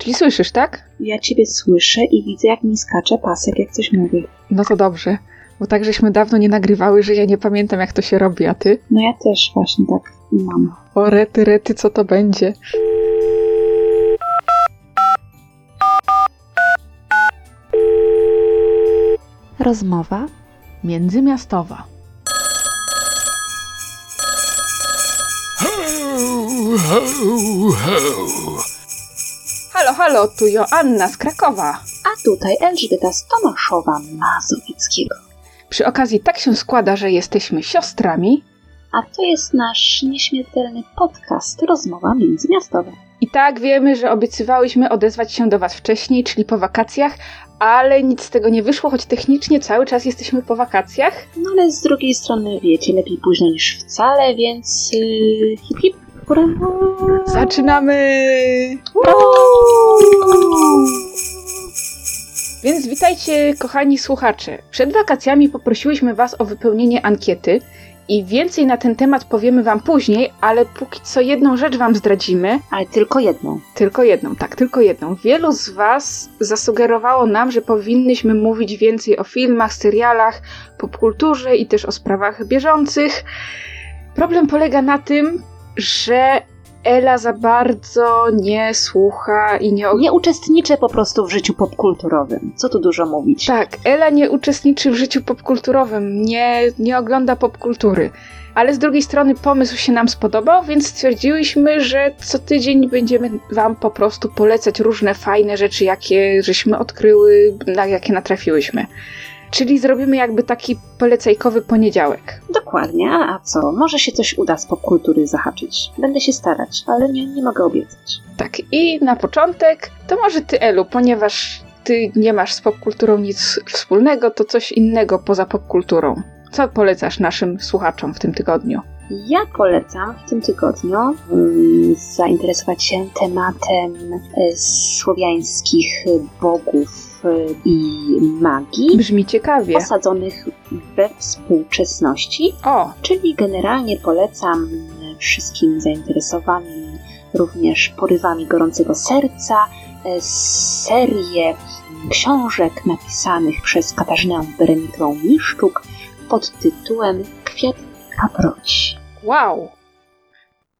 Czyli słyszysz, tak? Ja ciebie słyszę i widzę, jak mi skacze pasek, jak coś mówię. No to dobrze, bo tak żeśmy dawno nie nagrywały, że ja nie pamiętam, jak to się robi, a ty? No ja też właśnie tak mam. O rety, co to będzie? Rozmowa międzymiastowa. Ho, ho, ho. Halo, halo, tu Joanna z Krakowa. A tutaj Elżbieta z Tomaszowa Mazowieckiego. Przy okazji tak się składa, że jesteśmy siostrami. A to jest nasz nieśmiertelny podcast Rozmowa Międzymiastowa. I tak wiemy, że obiecywałyśmy odezwać się do was wcześniej, czyli po wakacjach, ale nic z tego nie wyszło, choć technicznie cały czas jesteśmy po wakacjach. No ale z drugiej strony wiecie, lepiej późno niż wcale, więc hip hip. Brawo. Zaczynamy! Brawo. Więc witajcie, kochani słuchacze. Przed wakacjami poprosiłyśmy was o wypełnienie ankiety i więcej na ten temat powiemy wam później, ale póki co jedną rzecz wam zdradzimy. Ale tylko jedną. Tylko jedną, tak, tylko jedną. Wielu z was zasugerowało nam, że powinnyśmy mówić więcej o filmach, serialach, popkulturze i też o sprawach bieżących. Problem polega na tym, że Ela za bardzo nie słucha i nie uczestniczy po prostu w życiu popkulturowym. Co tu dużo mówić. Tak, Ela nie uczestniczy w życiu popkulturowym, nie ogląda popkultury. Ale z drugiej strony pomysł się nam spodobał, więc stwierdziłyśmy, że co tydzień będziemy wam po prostu polecać różne fajne rzeczy, jakie żeśmy odkryły, na jakie natrafiłyśmy. Czyli zrobimy jakby taki polecajkowy poniedziałek. Dokładnie, a co? Może się coś uda z popkultury zahaczyć. Będę się starać, ale nie mogę obiecać. Tak, i na początek to może ty, Elu, ponieważ ty nie masz z popkulturą nic wspólnego, to coś innego poza popkulturą. Co polecasz naszym słuchaczom w tym tygodniu? Ja polecam w tym tygodniu zainteresować się tematem słowiańskich bogów i magii. Brzmi ciekawie. Osadzonych we współczesności. O! Czyli generalnie polecam wszystkim zainteresowanym również porywami gorącego serca serię książek napisanych przez Katarzynę Berenikę Miszczuk pod tytułem Kwiat Paproci. Wow!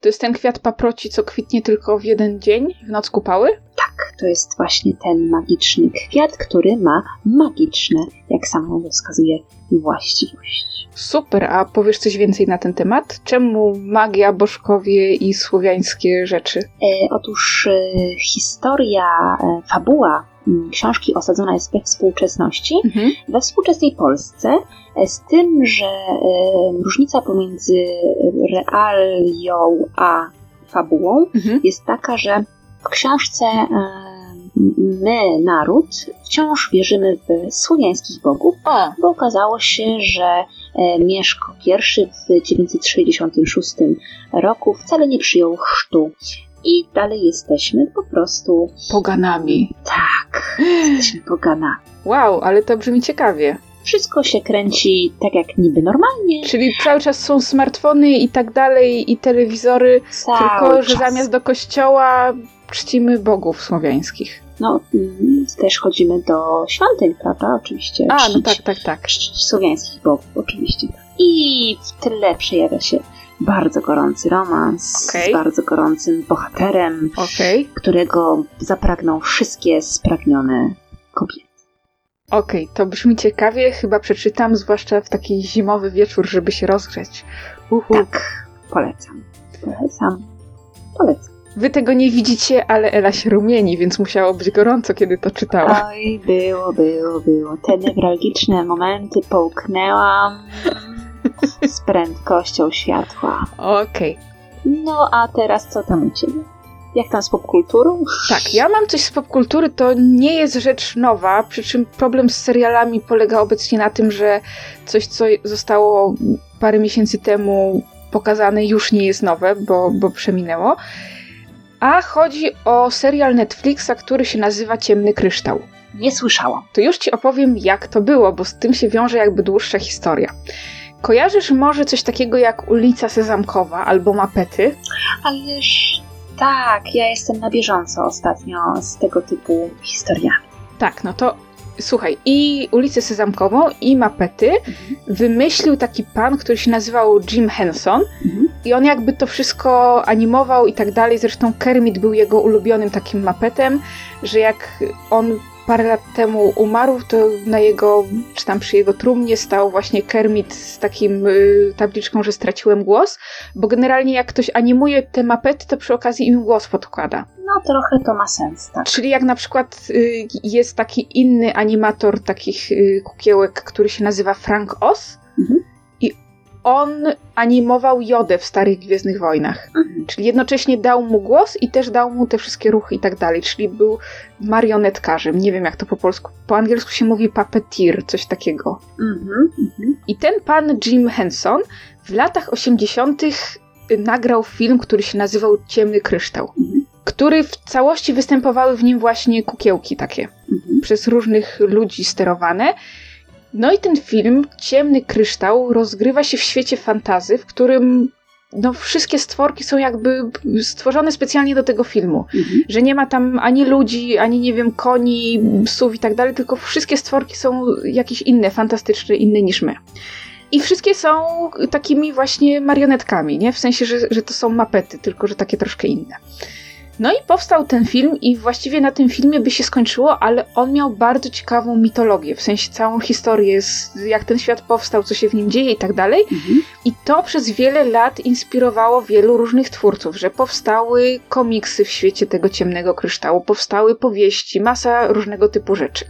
To jest ten kwiat paproci, co kwitnie tylko w jeden dzień, w noc kupały? Tak, to jest właśnie ten magiczny kwiat, który ma magiczne, jak sama wskazuje, właściwości. Super, a powiesz coś więcej na ten temat? Czemu magia, bożkowie i słowiańskie rzeczy? Otóż fabuła książki osadzona jest we współczesności, we współczesnej Polsce, z tym, że różnica pomiędzy realią a fabułą jest taka, że w książce my, naród, wciąż wierzymy w słowiańskich bogów, bo okazało się, że Mieszko I w 966 roku wcale nie przyjął chrztu. I dalej jesteśmy po prostu... poganami. Tak, jesteśmy poganami. Wow, ale to brzmi ciekawie. Wszystko się kręci tak jak niby normalnie. Czyli cały czas są smartfony i tak dalej, i telewizory, cały tylko że czas. Zamiast do kościoła czcimy bogów słowiańskich. No, też chodzimy do świątyń, prawda? Oczywiście. A, no tak. Słowiańskich bogów, oczywiście. I w tle przejawia się bardzo gorący romans z bardzo gorącym bohaterem, którego zapragną wszystkie spragnione kobiety. Okej, to brzmi ciekawie. Chyba przeczytam, zwłaszcza w taki zimowy wieczór, żeby się rozgrzeć. Tak, polecam. Wy tego nie widzicie, ale Ela się rumieni, więc musiało być gorąco, kiedy to czytała. Oj, było. Te newralgiczne momenty połknęłam z prędkością światła. Okej. No a teraz co tam u ciebie? Jak tam z popkulturą? Tak, ja mam coś z popkultury, to nie jest rzecz nowa, przy czym problem z serialami polega obecnie na tym, że coś, co zostało parę miesięcy temu pokazane, już nie jest nowe, bo przeminęło. A chodzi o serial Netflixa, który się nazywa Ciemny Kryształ. Nie słyszałam. To już ci opowiem, jak to było, bo z tym się wiąże jakby dłuższa historia. Kojarzysz może coś takiego jak Ulica Sezamkowa albo Mapety? Ależ tak, ja jestem na bieżąco ostatnio z tego typu historiami. Tak, no to słuchaj, i ulicę Sezamkową, i mapety wymyślił taki pan, który się nazywał Jim Henson i on jakby to wszystko animował i tak dalej. Zresztą Kermit był jego ulubionym takim mapetem, że jak on parę lat temu umarł, to na jego, czy tam przy jego trumnie stał właśnie Kermit z takim tabliczką, że straciłem głos, bo generalnie jak ktoś animuje te mapety, to przy okazji im głos podkłada. No trochę to ma sens, tak. Czyli jak na przykład jest taki inny animator takich kukiełek, który się nazywa Frank Oz i on animował Jodę w Starych Gwiezdnych Wojnach. Czyli jednocześnie dał mu głos i też dał mu te wszystkie ruchy i tak dalej. Czyli był marionetkarzem. Nie wiem jak to po polsku. Po angielsku się mówi puppeteer, coś takiego. I ten pan Jim Henson w latach 80. nagrał film, który się nazywał Ciemny Kryształ. Który w całości występowały w nim właśnie kukiełki takie. Przez różnych ludzi sterowane. No i ten film, Ciemny Kryształ, rozgrywa się w świecie fantasy, w którym no, wszystkie stworki są jakby stworzone specjalnie do tego filmu. Że nie ma tam ani ludzi, ani nie wiem, koni, psów i tak dalej, tylko wszystkie stworki są jakieś inne, fantastyczne, inne niż my. I wszystkie są takimi właśnie marionetkami, nie? W sensie, że to są mapety, tylko że takie troszkę inne. No i powstał ten film i właściwie na tym filmie by się skończyło, ale on miał bardzo ciekawą mitologię, w sensie całą historię, jak ten świat powstał, co się w nim dzieje i tak dalej. I to przez wiele lat inspirowało wielu różnych twórców, że powstały komiksy w świecie tego Ciemnego Kryształu, powstały powieści, masa różnego typu rzeczy.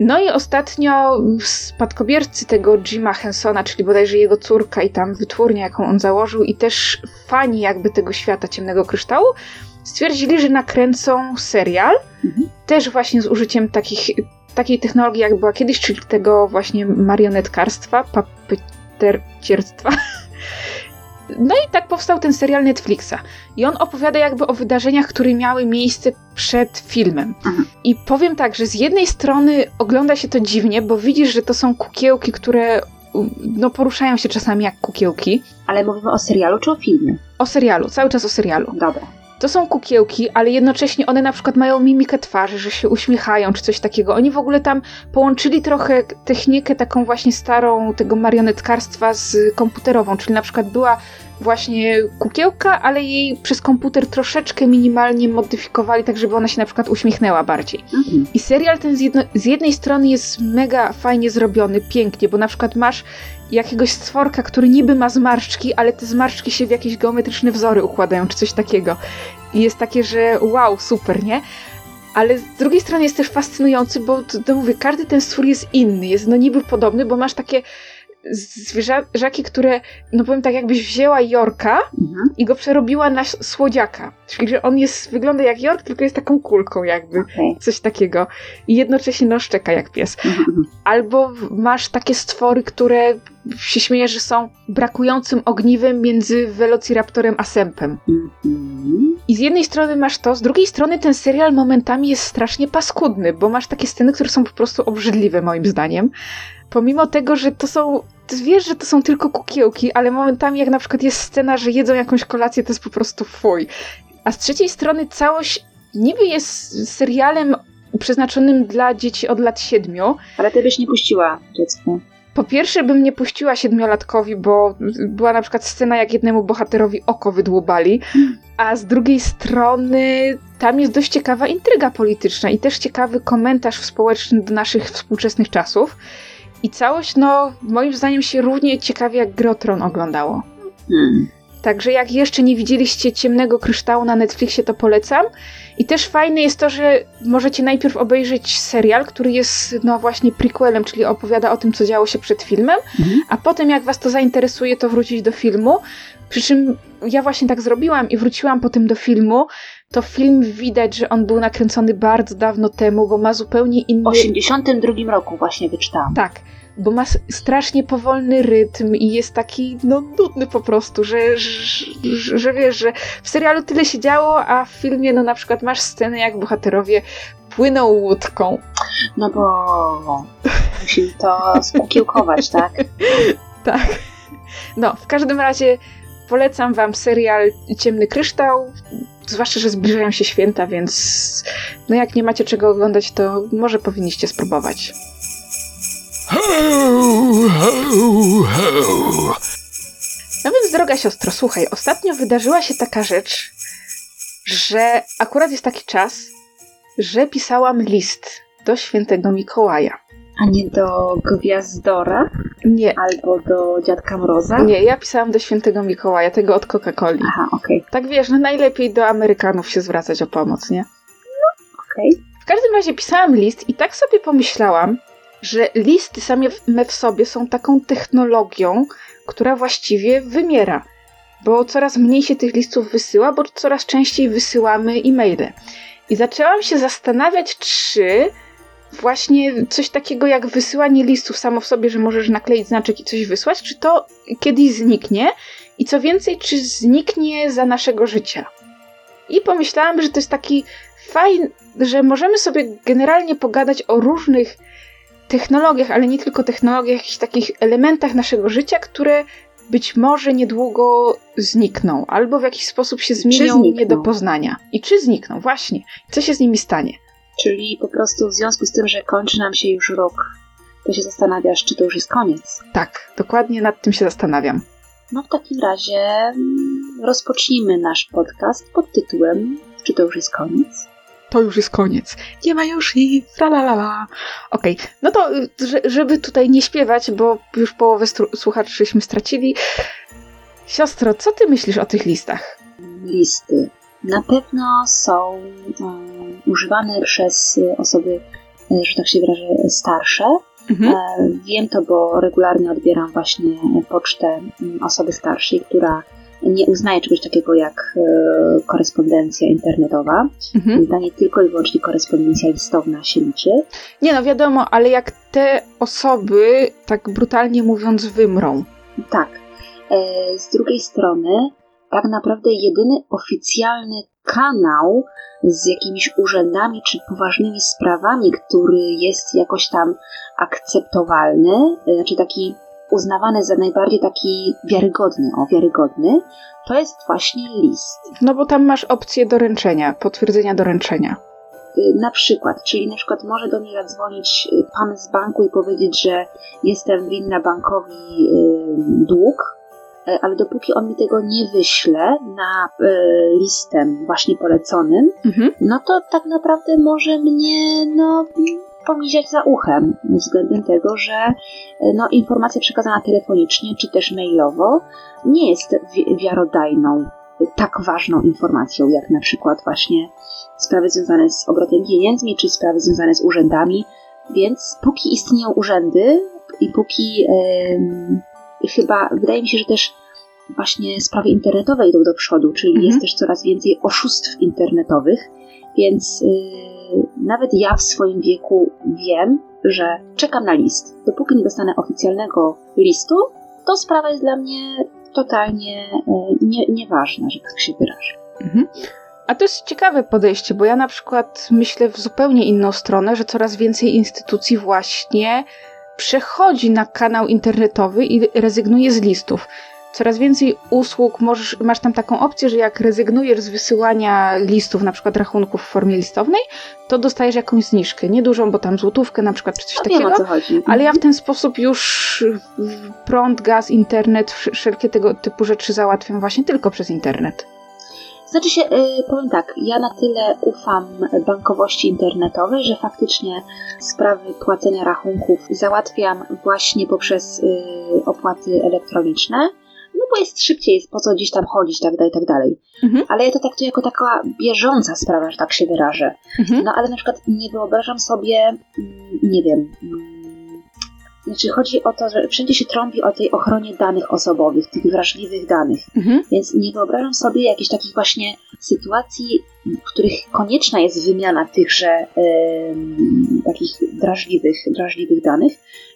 No i ostatnio spadkobiercy tego Jima Hensona, czyli bodajże jego córka i tam wytwórnia, jaką on założył i też fani jakby tego świata Ciemnego Kryształu, stwierdzili, że nakręcą serial, też właśnie z użyciem takiej technologii, jak była kiedyś, czyli tego właśnie marionetkarstwa, papytercierstwa. No i tak powstał ten serial Netflixa. I on opowiada jakby o wydarzeniach, które miały miejsce przed filmem. I powiem tak, że z jednej strony ogląda się to dziwnie, bo widzisz, że to są kukiełki, które no poruszają się czasami jak kukiełki. Ale mówimy o serialu czy o filmie? O serialu, cały czas o serialu. Dobra. To są kukiełki, ale jednocześnie one na przykład mają mimikę twarzy, że się uśmiechają czy coś takiego. Oni w ogóle tam połączyli trochę technikę taką właśnie starą tego marionetkarstwa z komputerową, czyli na przykład była właśnie kukiełka, ale jej przez komputer troszeczkę minimalnie modyfikowali, tak żeby ona się na przykład uśmiechnęła bardziej. I serial ten z jednej strony jest mega fajnie zrobiony, pięknie, bo na przykład masz jakiegoś stworka, który niby ma zmarszczki, ale te zmarszczki się w jakieś geometryczne wzory układają, czy coś takiego. I jest takie, że wow, super, nie? Ale z drugiej strony jest też fascynujący, bo to mówię, każdy ten stwór jest inny, jest no niby podobny, bo masz takie zwierzaki, które, no powiem tak, jakbyś wzięła jorka i go przerobiła na słodziaka. Czyli, że on wygląda jak jork, tylko jest taką kulką jakby, coś takiego. I jednocześnie no szczeka jak pies. Albo masz takie stwory, które się śmieje, że są brakującym ogniwem między Velociraptorem a sępem. I z jednej strony masz to, z drugiej strony ten serial momentami jest strasznie paskudny, bo masz takie sceny, które są po prostu obrzydliwe moim zdaniem. Pomimo tego, że to są, wiesz, że to są tylko kukiełki, ale momentami jak na przykład jest scena, że jedzą jakąś kolację, to jest po prostu fuj. A z trzeciej strony całość niby jest serialem przeznaczonym dla dzieci od lat 7. Ale ty byś nie puściła dziecku. Po pierwsze bym nie puściła 7-latkowi, bo była na przykład scena, jak jednemu bohaterowi oko wydłubali, a z drugiej strony tam jest dość ciekawa intryga polityczna i też ciekawy komentarz społeczny do naszych współczesnych czasów. I całość, no, moim zdaniem się równie ciekawie jak Gry o Tron oglądało. Także jak jeszcze nie widzieliście Ciemnego Kryształu na Netflixie, to polecam. I też fajne jest to, że możecie najpierw obejrzeć serial, który jest, no właśnie prequelem, czyli opowiada o tym, co działo się przed filmem, a potem jak was to zainteresuje, to wrócić do filmu. Przy czym ja właśnie tak zrobiłam i wróciłam potem do filmu. To film widać, że on był nakręcony bardzo dawno temu, bo ma zupełnie inny... W 1982 roku właśnie wyczytałam. Tak, bo ma strasznie powolny rytm i jest taki, no, nudny po prostu, że wiesz, że w serialu tyle się działo, a w filmie, no, na przykład masz scenę, jak bohaterowie płyną łódką. No bo musi to skukiełkować, tak? Tak. No, w każdym razie polecam wam serial Ciemny Kryształ. Zwłaszcza, że zbliżają się święta, więc no jak nie macie czego oglądać, to może powinniście spróbować. Ho, ho, ho. No więc, droga siostro, słuchaj, ostatnio wydarzyła się taka rzecz, że akurat jest taki czas, że pisałam list do świętego Mikołaja. A nie do Gwiazdora? Nie. Albo do Dziadka Mroza? Nie, ja pisałam do świętego Mikołaja, tego od Coca-Coli. Aha, okej. Tak wiesz, no najlepiej do Amerykanów się zwracać o pomoc, nie? No, okej. W każdym razie pisałam list i tak sobie pomyślałam, że listy same w sobie są taką technologią, która właściwie wymiera. Bo coraz mniej się tych listów wysyła, bo coraz częściej wysyłamy e-maile. I zaczęłam się zastanawiać, czy właśnie coś takiego jak wysyłanie listów samo w sobie, że możesz nakleić znaczek i coś wysłać, czy to kiedyś zniknie i co więcej, czy zniknie za naszego życia. I pomyślałam, że to jest taki fajny, że możemy sobie generalnie pogadać o różnych technologiach, ale nie tylko technologiach, jakichś takich elementach naszego życia, które być może niedługo znikną, albo w jakiś sposób się zmienią nie do poznania. I czy znikną, właśnie. Co się z nimi stanie? Czyli po prostu w związku z tym, że kończy nam się już rok, to się zastanawiasz, czy to już jest koniec? Tak, dokładnie nad tym się zastanawiam. No w takim razie rozpocznijmy nasz podcast pod tytułem Czy to już jest koniec? To już jest koniec. Nie ma już i tralalala. Okej, no to żeby tutaj nie śpiewać, bo już połowę słuchaczyśmy stracili. Siostro, co ty myślisz o tych listach? Listy na pewno są używane przez osoby, że tak się wyrażę, starsze. Mhm. Wiem to, bo regularnie odbieram właśnie pocztę osoby starszej, która nie uznaje czegoś takiego jak korespondencja internetowa. Mhm. Dla niej tylko i wyłącznie korespondencja listowna się liczy. Nie no, wiadomo, ale jak te osoby, tak brutalnie mówiąc, wymrą. Tak. Z drugiej strony, tak naprawdę jedyny oficjalny kanał z jakimiś urzędami czy poważnymi sprawami, który jest jakoś tam akceptowalny, znaczy taki uznawany za najbardziej taki wiarygodny, to jest właśnie list. No bo tam masz opcję doręczenia, potwierdzenia doręczenia. Na przykład, czyli na przykład może do mnie zadzwonić pan z banku i powiedzieć, że jestem winna bankowi dług, ale dopóki on mi tego nie wyśle na listem właśnie poleconym, no to tak naprawdę może mnie, no, pomiziać za uchem, względem tego, że no, informacja przekazana telefonicznie czy też mailowo nie jest wiarodajną, tak ważną informacją, jak na przykład właśnie sprawy związane z obrotem pieniędzmi czy sprawy związane z urzędami, więc póki istnieją urzędy i póki chyba wydaje mi się, że też właśnie sprawy internetowe idą do przodu, czyli jest też coraz więcej oszustw internetowych, więc nawet ja w swoim wieku wiem, że czekam na list. Dopóki nie dostanę oficjalnego listu, to sprawa jest dla mnie totalnie nieważna, że tak się wyrażę. Mhm. A to jest ciekawe podejście, bo ja na przykład myślę w zupełnie inną stronę, że coraz więcej instytucji właśnie przechodzi na kanał internetowy i rezygnuje z listów. Coraz więcej usług, masz tam taką opcję, że jak rezygnujesz z wysyłania listów, na przykład rachunków w formie listownej, to dostajesz jakąś zniżkę. Niedużą, bo tam złotówkę na przykład, czy coś takiego. Wiem, o co chodzi. Ale ja w ten sposób już prąd, gaz, internet, wszelkie tego typu rzeczy załatwiam właśnie tylko przez internet. Znaczy się, powiem tak, ja na tyle ufam bankowości internetowej, że faktycznie sprawy płacenia rachunków załatwiam właśnie poprzez opłaty elektroniczne. No bo jest szybciej, jest po co gdzieś tam chodzić, tak dalej. Mhm. Ale ja to traktuję jako taka bieżąca sprawa, że tak się wyrażę. Mhm. No ale na przykład nie wyobrażam sobie, nie wiem, znaczy chodzi o to, że wszędzie się trąbi o tej ochronie danych osobowych, tych wrażliwych danych. Mhm. Więc nie wyobrażam sobie jakichś takich właśnie sytuacji, w których konieczna jest wymiana tychże takich wrażliwych danych,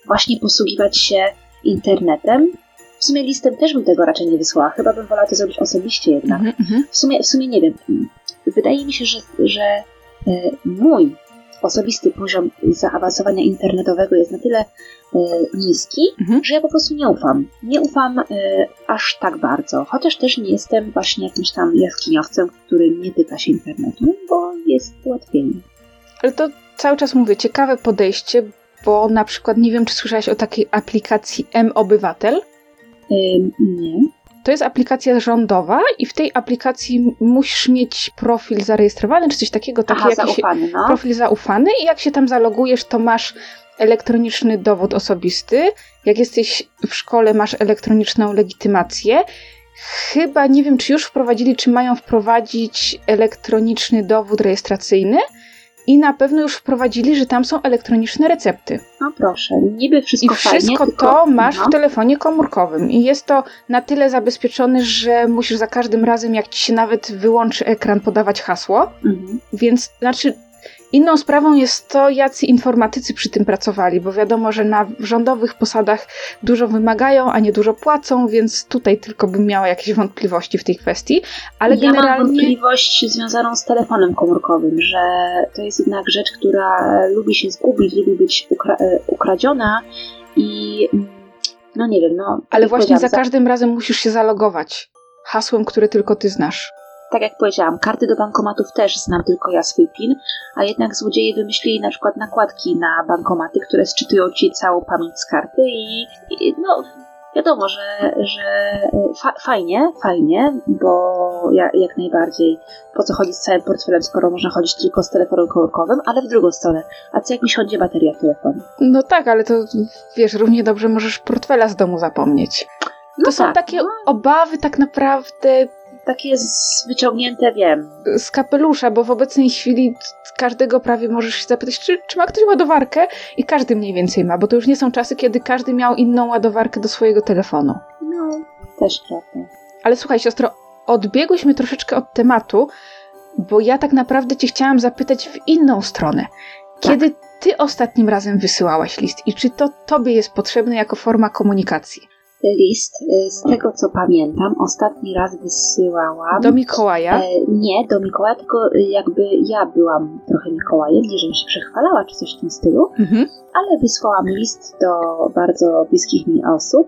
właśnie posługiwać się internetem. W sumie listem też bym tego raczej nie wysłała. Chyba bym wolała to zrobić osobiście jednak. W sumie nie wiem. Wydaje mi się, że mój osobisty poziom zaawansowania internetowego jest na tyle niski, że ja po prostu nie ufam. Nie ufam aż tak bardzo. Chociaż też nie jestem właśnie jakimś tam jaskiniowcem, który nie tyka się internetu, bo jest łatwiej. Ale to cały czas mówię, ciekawe podejście, bo na przykład nie wiem, czy słyszałaś o takiej aplikacji M-Obywatel? Nie. To jest aplikacja rządowa i w tej aplikacji musisz mieć profil zarejestrowany, czy coś takiego. Zaufany, no. Profil zaufany i jak się tam zalogujesz, to masz elektroniczny dowód osobisty. Jak jesteś w szkole, masz elektroniczną legitymację. Chyba, nie wiem, czy już wprowadzili, czy mają wprowadzić elektroniczny dowód rejestracyjny. I na pewno już wprowadzili, że tam są elektroniczne recepty. No proszę, niby wszystko fajnie. I wszystko fajnie, to masz w telefonie komórkowym. I jest to na tyle zabezpieczone, że musisz za każdym razem, jak ci się nawet wyłączy ekran, podawać hasło. Więc, inną sprawą jest to, jacy informatycy przy tym pracowali, bo wiadomo, że na rządowych posadach dużo wymagają, a nie dużo płacą, więc tutaj tylko bym miała jakieś wątpliwości w tej kwestii, ale generalnie... Ja mam wątpliwość związaną z telefonem komórkowym, że to jest jednak rzecz, która lubi się zgubić, lubi być ukradziona i no nie wiem, no... Ale właśnie za każdym razem musisz się zalogować hasłem, które tylko ty znasz. Tak jak powiedziałam, karty do bankomatów też znam tylko ja swój PIN, a jednak złodzieje wymyślili na przykład nakładki na bankomaty, które zczytują ci całą pamięć z karty i no wiadomo, że fajnie, bo jak najbardziej po co chodzić z całym portfelem, skoro można chodzić tylko z telefonem komórkowym, ale w drugą stronę. A co jak mi siądzie bateria w telefonie? No tak, ale to wiesz, równie dobrze możesz portfela z domu zapomnieć. No to tak, są takie obawy tak naprawdę... Takie wyciągnięte, wiem. Z kapelusza, bo w obecnej chwili każdego prawie możesz się zapytać, czy ma ktoś ładowarkę i każdy mniej więcej ma, bo to już nie są czasy, kiedy każdy miał inną ładowarkę do swojego telefonu. No, też trochę. Ale słuchaj, siostro, odbiegłyśmy troszeczkę od tematu, bo ja tak naprawdę cię chciałam zapytać w inną stronę. Kiedy ty ostatnim razem wysyłałaś list i czy to tobie jest potrzebne jako forma komunikacji? List, z tego co pamiętam, ostatni raz wysyłałam... Do Mikołaja? Nie, do Mikołaja, tylko jakby ja byłam trochę Mikołajem, nie żebym się przechwalała czy coś w tym stylu, ale wysłałam list do bardzo bliskich mi osób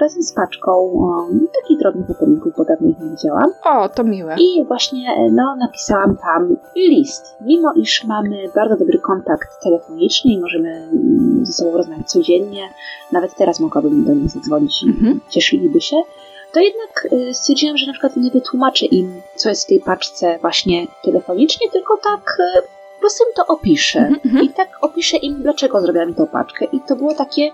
razem z paczką takich drobnych potomników, bo dawno ich nie widziałam. O, to miłe. I właśnie napisałam tam list. Mimo iż mamy bardzo dobry kontakt telefoniczny i możemy ze sobą rozmawiać codziennie, nawet teraz mogłabym do nich zadzwonić, cieszyliby się, to jednak stwierdziłam, że na przykład nie wytłumaczę im, co jest w tej paczce właśnie telefonicznie, tylko tak po prostu im to opiszę. I tak opiszę im, dlaczego zrobiłam tą paczkę. I to było takie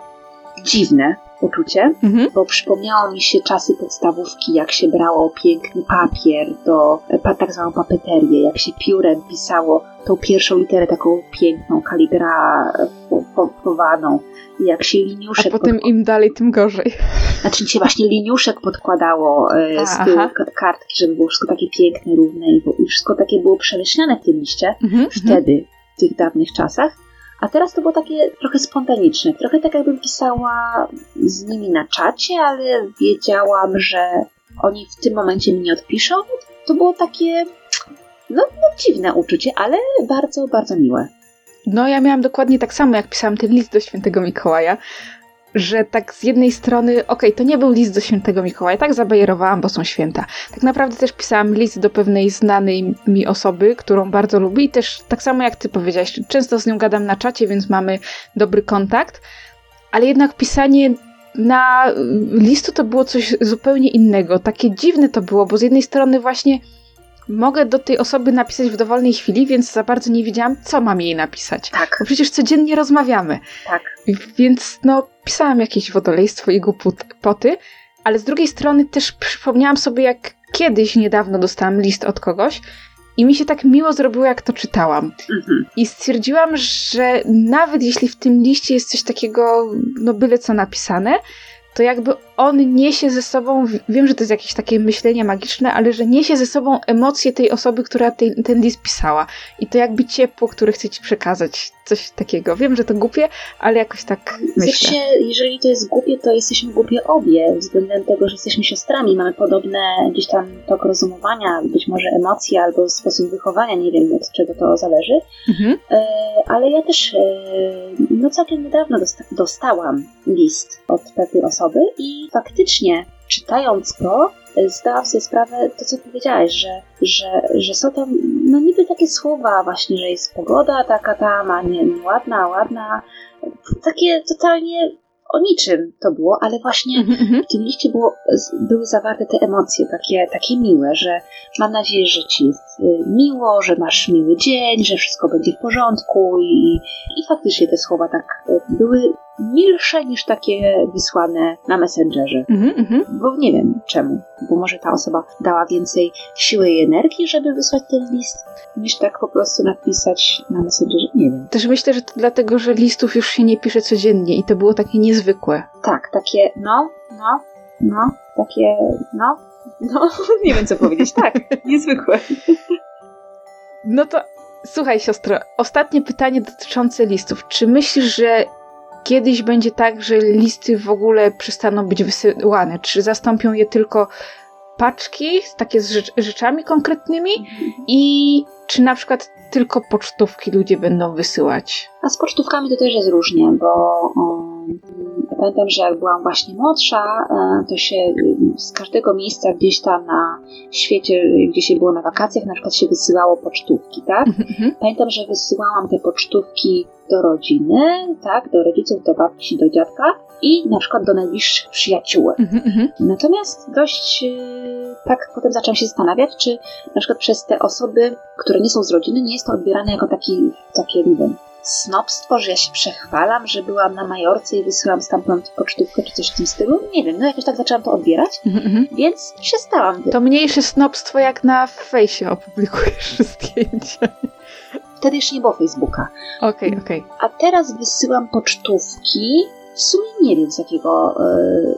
dziwne uczucie, bo przypomniało mi się czasy podstawówki, jak się brało piękny papier do tak zwaną papeterię, jak się piórem pisało tą pierwszą literę taką piękną, kaligrafowaną, jak się liniuszek... A potem im dalej, tym gorzej. Znaczy się właśnie liniuszek podkładało z tyłu kartki, żeby było wszystko takie piękne, równe i wszystko takie było przemyślane w tym liście wtedy, w tych dawnych czasach. A teraz to było takie trochę spontaniczne. Trochę tak jakbym pisała z nimi na czacie, ale wiedziałam, że oni w tym momencie mi nie odpiszą. To było takie dziwne uczucie, ale bardzo, bardzo miłe. No ja miałam dokładnie tak samo, jak pisałam ten list do Świętego Mikołaja, że tak z jednej strony, to nie był list do Świętego Mikołaja, tak zabajerowałam, bo są święta. Tak naprawdę też pisałam list do pewnej znanej mi osoby, którą bardzo lubię i też tak samo jak ty powiedziałaś, często z nią gadam na czacie, więc mamy dobry kontakt, ale jednak pisanie na listu to było coś zupełnie innego. Takie dziwne to było, bo z jednej strony właśnie mogę do tej osoby napisać w dowolnej chwili, więc za bardzo nie wiedziałam, co mam jej napisać. Tak. Bo przecież codziennie rozmawiamy. Tak. Więc pisałam jakieś wodolejstwo i głupoty, ale z drugiej strony też przypomniałam sobie, jak kiedyś niedawno dostałam list od kogoś i mi się tak miło zrobiło, jak to czytałam. I stwierdziłam, że nawet jeśli w tym liście jest coś takiego, byle co napisane, to jakby on niesie ze sobą, wiem, że to jest jakieś takie myślenie magiczne, ale że niesie ze sobą emocje tej osoby, która ten list pisała. I to jakby ciepło, które chce ci przekazać. Coś takiego. Wiem, że to głupie, ale jakoś tak myślę. Jeżeli to jest głupie, to jesteśmy głupie obie, względem tego, że jesteśmy siostrami, mamy podobne gdzieś tam tok rozumowania, być może emocje albo sposób wychowania, nie wiem od czego to zależy, ale ja też całkiem niedawno dostałam list od pewnej osoby i faktycznie czytając go, zdałam sobie sprawę, to co powiedziałaś, że są tam niby takie słowa właśnie, że jest pogoda taka tam, a nie wiem, ładna. Takie totalnie o niczym to było, ale właśnie w tym liście były zawarte te emocje takie miłe, że mam nadzieję, że ci jest miło, że masz miły dzień, że wszystko będzie w porządku i faktycznie te słowa tak były milsze niż takie wysłane na Messengerze. Bo nie wiem czemu. Bo może ta osoba dała więcej siły i energii, żeby wysłać ten list, niż tak po prostu napisać na Messengerze. Nie wiem. Też myślę, że to dlatego, że listów już się nie pisze codziennie i to było takie niezwykłe. Tak, takie nie wiem co powiedzieć. Tak, niezwykłe. No to słuchaj siostro, ostatnie pytanie dotyczące listów. Czy myślisz, że kiedyś będzie tak, że listy w ogóle przestaną być wysyłane? Czy zastąpią je tylko paczki, takie z rzeczami konkretnymi? I czy na przykład tylko pocztówki ludzie będą wysyłać? A z pocztówkami to też jest różnie, bo pamiętam, że jak byłam właśnie młodsza, to się z każdego miejsca gdzieś tam na świecie, gdzie się było na wakacjach, na przykład się wysyłało pocztówki, tak? Pamiętam, że wysyłałam te pocztówki do rodziny, tak? Do rodziców, do babci, do dziadka i na przykład do najbliższych przyjaciółek. Natomiast dość tak potem zaczęłam się zastanawiać, czy na przykład przez te osoby, które nie są z rodziny, nie jest to odbierane jako takie snobstwo, że ja się przechwalam, że byłam na Majorce i wysyłam stamtąd pocztówkę czy coś w tym stylu. Nie wiem, jakoś tak zaczęłam to odbierać, więc przestałam. To mniejsze snobstwo, jak na fejsie opublikujesz zdjęcia. Wtedy jeszcze nie było Facebooka. Okej. A teraz wysyłam pocztówki, w sumie nie wiem z jakiego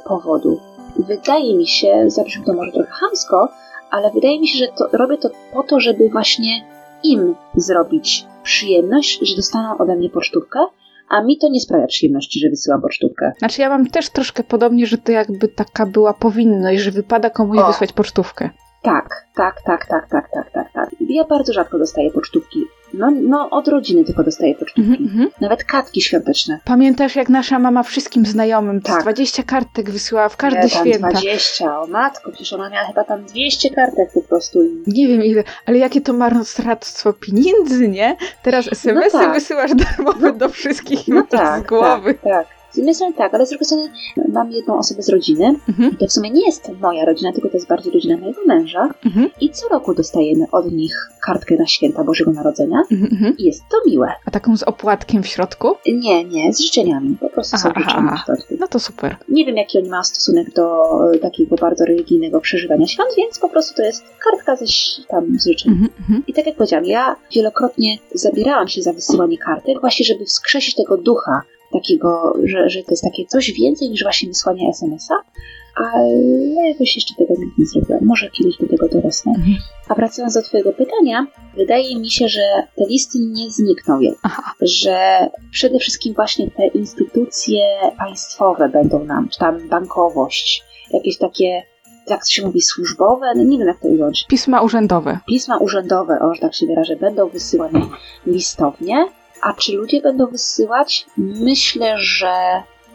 powodu. Wydaje mi się, zabrzmi to może trochę chamsko, ale wydaje mi się, że robię to po to, żeby właśnie im zrobić przyjemność, że dostaną ode mnie pocztówkę, a mi to nie sprawia przyjemności, że wysyłam pocztówkę. Znaczy ja mam też troszkę podobnie, że to jakby taka była powinność, że wypada komuś wysłać pocztówkę. Tak. Ja bardzo rzadko dostaję pocztówki. Od rodziny tylko dostaję pocztówki. Nawet kartki świąteczne. Pamiętasz, jak nasza mama wszystkim znajomym 20 kartek wysyłała w każde święta? 20, o matko, przecież ona miała chyba tam 200 kartek po prostu. Nie wiem ile, ale jakie to marnotrawstwo pieniędzy, nie? Teraz SMS-y wysyłasz darmowe do wszystkich i z głowy. Tak. Z jednej strony tak, ale z drugiej strony mam jedną osobę z rodziny i to w sumie nie jest moja rodzina, tylko to jest bardziej rodzina mojego męża i co roku dostajemy od nich kartkę na święta Bożego Narodzenia i jest to miłe. A taką z opłatkiem w środku? Nie, z życzeniami, po prostu są życzenia w środku. No to super. Nie wiem jaki oni mają stosunek do takiego bardzo religijnego przeżywania świąt, więc po prostu to jest kartka z życzeń. I tak jak powiedziałam, ja wielokrotnie zabierałam się za wysyłanie kartek właśnie, żeby wskrzesić tego ducha, takiego, że to jest takie coś więcej niż właśnie wysłanie SMS-a, ale jakoś jeszcze tego nigdy nie zrobiłam. Może kiedyś do tego dorosnę. A wracając do twojego pytania, wydaje mi się, że te listy nie znikną jednak. Że przede wszystkim właśnie te instytucje państwowe będą nam, czy tam bankowość, jakieś takie, jak to się mówi, służbowe, nie wiem jak to ująć. Pisma urzędowe, że tak się wyrażę, będą wysyłane listownie. A czy ludzie będą wysyłać? Myślę, że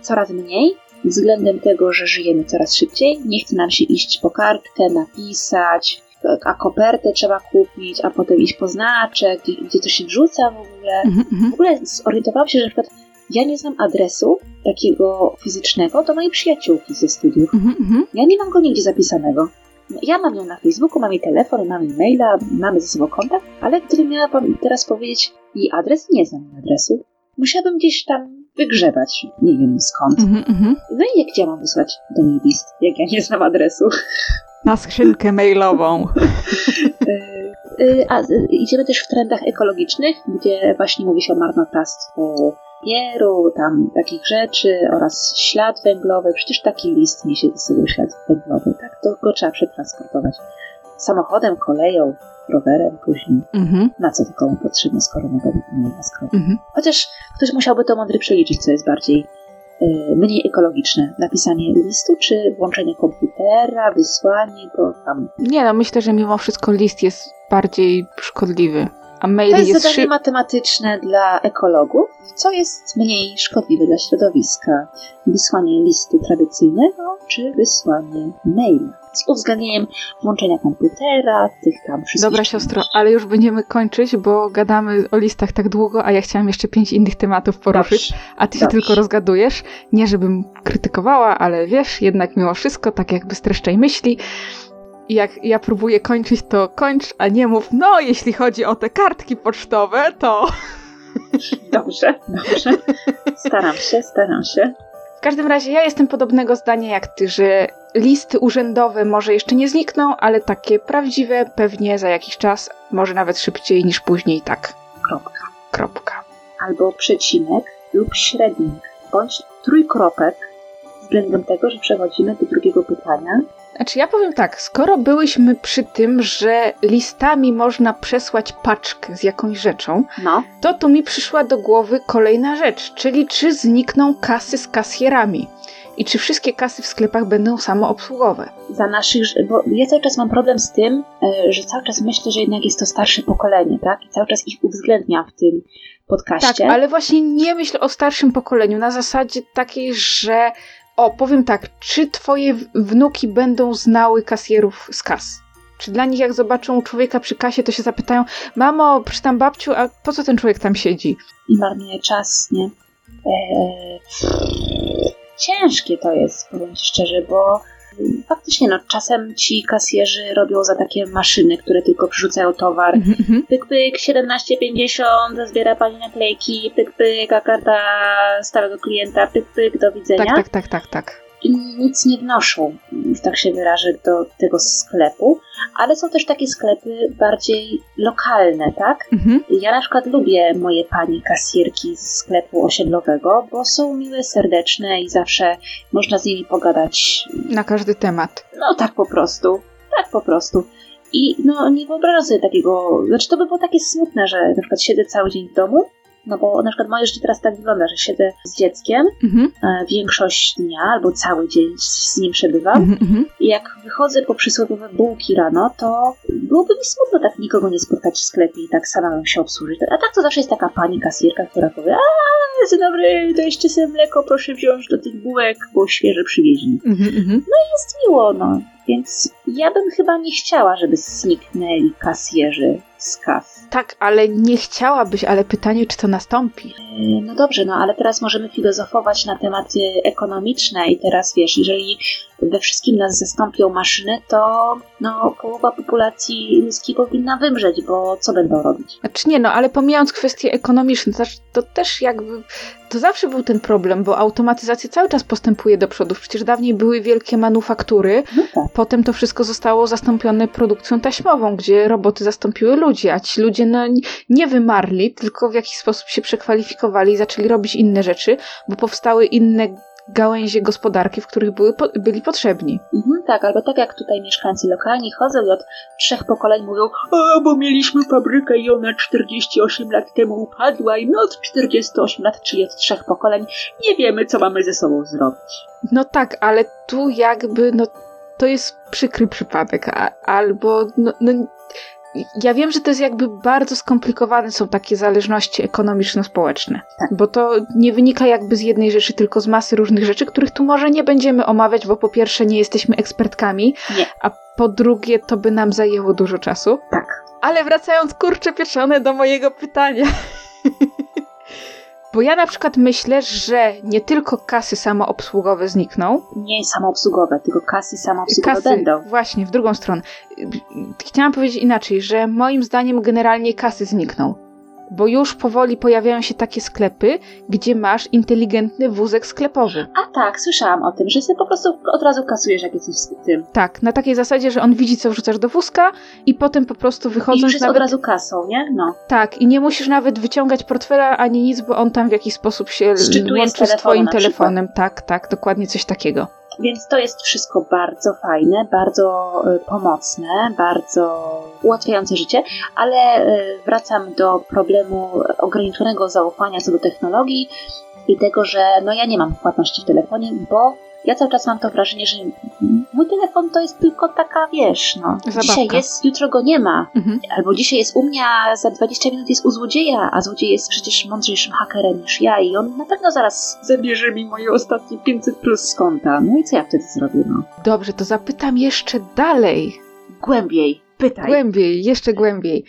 coraz mniej, względem tego, że żyjemy coraz szybciej. Nie chce nam się iść po kartkę, napisać, a kopertę trzeba kupić, a potem iść po znaczek, gdzie to się rzuca w ogóle. W ogóle zorientowałam się, że na przykład ja nie znam adresu takiego fizycznego do mojej przyjaciółki ze studiów. Ja nie mam go nigdzie zapisanego. Ja mam ją na Facebooku, mam jej telefon, mam jej maila, mamy ze sobą kontakt, ale gdybym miała teraz powiedzieć jej adres, nie znam jej adresu. Musiałabym gdzieś tam wygrzebać, nie wiem skąd. No i jak ja mam wysłać do niej list, jak ja nie znam adresu? Na skrzynkę mailową. Idziemy też w trendach ekologicznych, gdzie właśnie mówi się o marnotrawstwie papieru, tam takich rzeczy oraz ślad węglowy. Przecież taki list niesie ze sobą ślad węglowy, tak? To go trzeba przetransportować samochodem, koleją, rowerem później. Na co to komu potrzebne, skoro mogę na skrop. Chociaż ktoś musiałby to mądry przeliczyć, co jest bardziej mniej ekologiczne. Napisanie listu, czy włączenie komputera, wysłanie go tam? Nie, no myślę, że mimo wszystko list jest bardziej szkodliwy. A mail to jest zadanie matematyczne dla ekologów, co jest mniej szkodliwe dla środowiska. Wysłanie listu tradycyjnego, czy wysłanie maila. Z uwzględnieniem włączenia komputera, tych tam wszystkich... Dobra siostro, ale już będziemy kończyć, bo gadamy o listach tak długo, a ja chciałam jeszcze 5 innych tematów poruszyć, a ty się tylko rozgadujesz. Nie żebym krytykowała, ale wiesz, jednak mimo wszystko, tak jakby streszczaj myśli. Jak ja próbuję kończyć, to kończ, a nie mów, no jeśli chodzi o te kartki pocztowe, to... Dobrze. Staram się. W każdym razie ja jestem podobnego zdania jak ty, że listy urzędowe może jeszcze nie znikną, ale takie prawdziwe pewnie za jakiś czas, może nawet szybciej niż później, tak. Kropka. Albo przecinek lub średnik, bądź trójkropek, względem tego, że przechodzimy do drugiego pytania. Znaczy ja powiem tak, skoro byłyśmy przy tym, że listami można przesłać paczkę z jakąś rzeczą, to tu mi przyszła do głowy kolejna rzecz, czyli czy znikną kasy z kasjerami i czy wszystkie kasy w sklepach będą samoobsługowe. Bo ja cały czas mam problem z tym, że cały czas myślę, że jednak jest to starsze pokolenie, tak? I cały czas ich uwzględniam w tym podcaście. Tak, ale właśnie nie myślę o starszym pokoleniu, na zasadzie takiej, że... O, powiem tak, czy twoje wnuki będą znały kasjerów z kas? Czy dla nich jak zobaczą człowieka przy kasie, to się zapytają, mamo, przeczytam babciu, a po co ten człowiek tam siedzi? I marnuje czas, nie? Ciężkie to jest, powiem ci szczerze, bo faktycznie czasem ci kasjerzy robią za takie maszyny, które tylko przerzucają towar. Pyk, pyk, 17,50, zbiera pani naklejki, pyk, pyk, a karta stałego klienta, pyk, pyk, do widzenia. Tak. I nic nie wnoszą, już tak się wyrażę, do tego sklepu, ale są też takie sklepy bardziej lokalne, tak? Ja na przykład lubię moje pani kasjerki z sklepu osiedlowego, bo są miłe, serdeczne i zawsze można z nimi pogadać. Na każdy temat. Tak po prostu. I nie wyobrażam sobie takiego, to by było takie smutne, że na przykład siedzę cały dzień w domu, bo na przykład moje życie teraz tak wygląda, że siedzę z dzieckiem większość dnia albo cały dzień z nim przebywam i jak wychodzę po przysłowiowe bułki rano, to byłoby mi smutno tak nikogo nie spotkać w sklepie i tak sama bym się obsłużyć. A tak to zawsze jest taka pani kasjerka, która powie, dzień dobry, to jeszcze sobie mleko proszę wziąć do tych bułek, bo świeże przywieźli. I jest miło, Więc ja bym chyba nie chciała, żeby zniknęli kasjerzy z kas. Tak, ale nie chciałabyś, ale pytanie, czy to nastąpi? Dobrze, ale teraz możemy filozofować na tematy ekonomiczne i teraz wiesz, jeżeli we wszystkim nas zastąpią maszyny, to połowa populacji ludzkiej powinna wymrzeć, bo co będą robić? Znaczy nie, ale pomijając kwestie ekonomiczne, to też jakby, to zawsze był ten problem, bo automatyzacja cały czas postępuje do przodu. Przecież dawniej były wielkie manufaktury, potem to wszystko zostało zastąpione produkcją taśmową, gdzie roboty zastąpiły ludzi, a ci ludzie nie wymarli, tylko w jakiś sposób się przekwalifikowali i zaczęli robić inne rzeczy, bo powstały inne gałęzie gospodarki, w których byli potrzebni. Tak, albo tak jak tutaj mieszkańcy lokalni chodzą i od 3 pokoleń mówią, bo mieliśmy fabrykę i ona 48 lat temu upadła i my od 48 lat, czyli od 3 pokoleń nie wiemy, co mamy ze sobą zrobić. Tak, ale tu jakby to jest przykry przypadek, albo ja wiem, że to jest jakby bardzo skomplikowane, są takie zależności ekonomiczno-społeczne, bo to nie wynika jakby z jednej rzeczy, tylko z masy różnych rzeczy, których tu może nie będziemy omawiać, bo po pierwsze nie jesteśmy ekspertkami, a po drugie to by nam zajęło dużo czasu. Ale wracając, kurczę pieczone, do mojego pytania. Bo ja na przykład myślę, że nie tylko kasy samoobsługowe znikną. Nie samoobsługowe, tylko kasy samoobsługowe będą. Właśnie, w drugą stronę. Chciałam powiedzieć inaczej, że moim zdaniem generalnie kasy znikną. bo już powoli pojawiają się takie sklepy, gdzie masz inteligentny wózek sklepowy. A tak, słyszałam o tym, że sobie po prostu od razu kasujesz, jak jesteś w tym. Tak, na takiej zasadzie, że on widzi, co wrzucasz do wózka i potem po prostu wychodząc... I już jest nawet... od razu kasą, nie? No. Tak, i nie musisz nawet wyciągać portfela ani nic, bo on tam w jakiś sposób się łączy z twoim telefonem. Tak, tak, dokładnie coś takiego. Więc to jest wszystko bardzo fajne, bardzo pomocne, bardzo ułatwiające życie, ale wracam do problemu ograniczonego zaufania co do technologii i tego, że no ja nie mam płatności w telefonie, bo ja cały czas mam to wrażenie, że mój telefon to jest tylko taka, wiesz, no, zabawka. Dzisiaj jest, jutro go nie ma, albo dzisiaj jest u mnie, a za 20 minut jest u złodzieja, a złodziej jest przecież mądrzejszym hakerem niż ja i on na pewno zaraz zabierze mi moje ostatnie 500+ z konta. No i co ja wtedy zrobię, no? Dobrze, to zapytam jeszcze dalej. Głębiej, pytaj. Głębiej, jeszcze głębiej,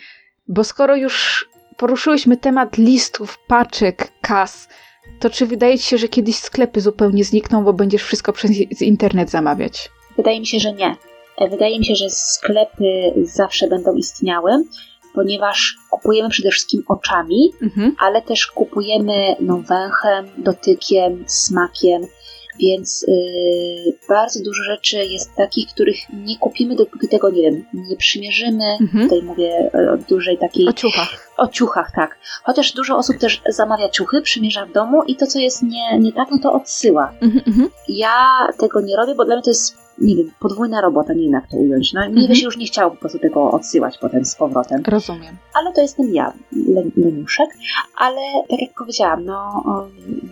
bo skoro już poruszyłyśmy temat listów, paczek, kas, to czy wydaje ci się, że kiedyś sklepy zupełnie znikną, bo będziesz wszystko przez internet zamawiać? Wydaje mi się, że nie. Wydaje mi się, że sklepy zawsze będą istniały, ponieważ kupujemy przede wszystkim oczami, ale też kupujemy węchem, dotykiem, smakiem, więc bardzo dużo rzeczy jest takich, których nie kupimy, dopóki tego, nie wiem, nie przymierzymy. Tutaj mówię o dużej takiej... O ciuchach. O ciuchach, tak. Chociaż dużo osób też zamawia ciuchy, przymierza w domu i to, co jest nie tak, no to odsyła. Ja tego nie robię, bo dla mnie to jest, nie wiem, podwójna robota, nie wiem jak to ująć. No, mnie się już nie chciało po prostu tego odsyłać potem z powrotem. Rozumiem. Ale to jestem ja, leniuszek. Ale tak jak powiedziałam, no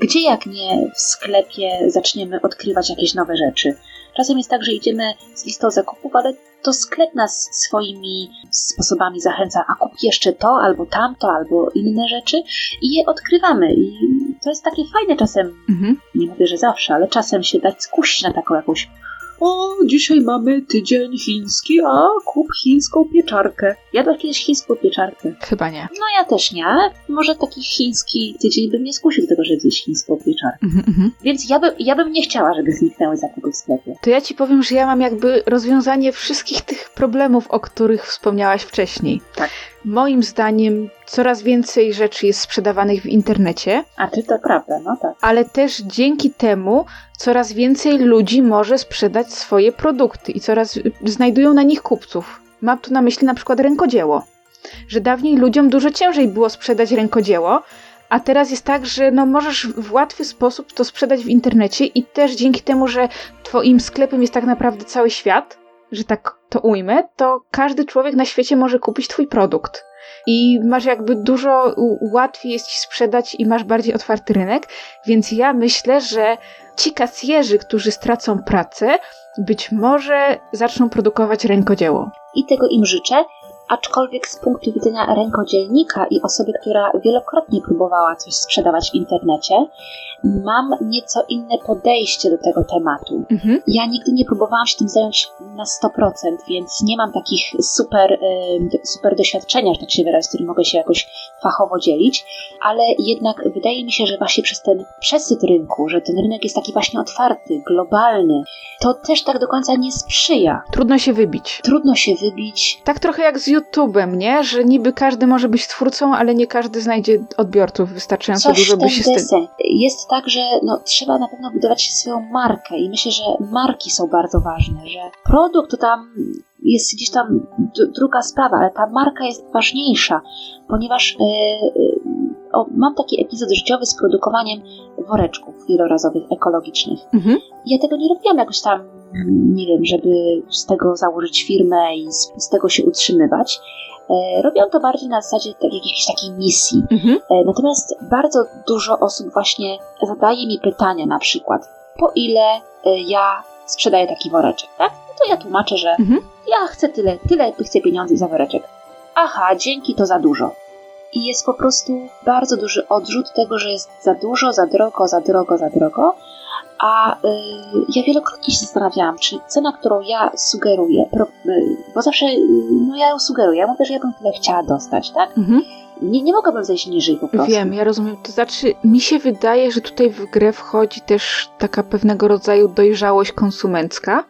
gdzie jak nie w sklepie zaczniemy odkrywać jakieś nowe rzeczy. Czasem jest tak, że idziemy z listą zakupów, ale to sklep nas swoimi sposobami zachęca, a kup jeszcze to, albo tamto, albo inne rzeczy i je odkrywamy. I to jest takie fajne czasem, nie mówię, że zawsze, ale czasem się dać skusić na taką jakąś: o, dzisiaj mamy tydzień chiński, a kup chińską pieczarkę. Jadłaś kiedyś chińską pieczarkę? Chyba nie. No ja też nie. Może taki chiński tydzień by mnie skusił do tego, żeby zjeść chińską pieczarkę. Więc ja bym nie chciała, żeby zniknęły zakupy w sklepie. To ja ci powiem, że ja mam jakby rozwiązanie wszystkich tych problemów, o których wspomniałaś wcześniej. Tak. Moim zdaniem coraz więcej rzeczy jest sprzedawanych w internecie. A ty to prawda, no tak. Ale też dzięki temu coraz więcej ludzi może sprzedać swoje produkty i coraz znajdują na nich kupców. Mam tu na myśli na przykład rękodzieło. Że dawniej ludziom dużo ciężej było sprzedać rękodzieło, a teraz jest tak, że no możesz w łatwy sposób to sprzedać w internecie i też dzięki temu, że twoim sklepem jest tak naprawdę cały świat, że tak to ujmę, to każdy człowiek na świecie może kupić twój produkt. I masz jakby dużo łatwiej jest ci sprzedać i masz bardziej otwarty rynek, więc ja myślę, że ci kasjerzy, którzy stracą pracę, być może zaczną produkować rękodzieło. I tego im życzę, aczkolwiek z punktu widzenia rękodzielnika i osoby, która wielokrotnie próbowała coś sprzedawać w internecie, mam nieco inne podejście do tego tematu. Ja nigdy nie próbowałam się tym zająć na 100%, więc nie mam takich super doświadczenia, że tak się wyraźnie, z którym mogę się jakoś fachowo dzielić, ale jednak wydaje mi się, że właśnie przez ten przesyt rynku, że ten rynek jest taki właśnie otwarty, globalny, to też tak do końca nie sprzyja. Trudno się wybić. Tak trochę jak z YouTube'em, nie? Że niby każdy może być twórcą, ale nie każdy znajdzie odbiorców wystarczająco dużo, by się Jest tak, że trzeba na pewno budować swoją markę i myślę, że marki są bardzo ważne, że produkt to tam jest gdzieś tam druga sprawa, ale ta marka jest ważniejsza, ponieważ mam taki epizod życiowy z produkowaniem woreczków wielorazowych, ekologicznych. Ja tego nie robiłam jakoś tam, nie wiem, żeby z tego założyć firmę i z tego się utrzymywać. Robią to bardziej na zasadzie jakiejś takiej misji. Natomiast bardzo dużo osób właśnie zadaje mi pytania, na przykład, po ile ja sprzedaję taki woreczek, tak? No to ja tłumaczę, że ja chcę tyle chcę pieniędzy za woreczek. Aha, dzięki, to za dużo. I jest po prostu bardzo duży odrzut tego, że jest za dużo, za drogo. A ja wielokrotnie się zastanawiałam, czy cena, którą ja sugeruję, bo zawsze ja ją sugeruję, ja mówię, że ja bym tyle chciała dostać, tak? Nie mogłabym zejść niżej po prostu. Wiem, ja rozumiem. To znaczy, mi się wydaje, że tutaj w grę wchodzi też taka pewnego rodzaju dojrzałość konsumencka.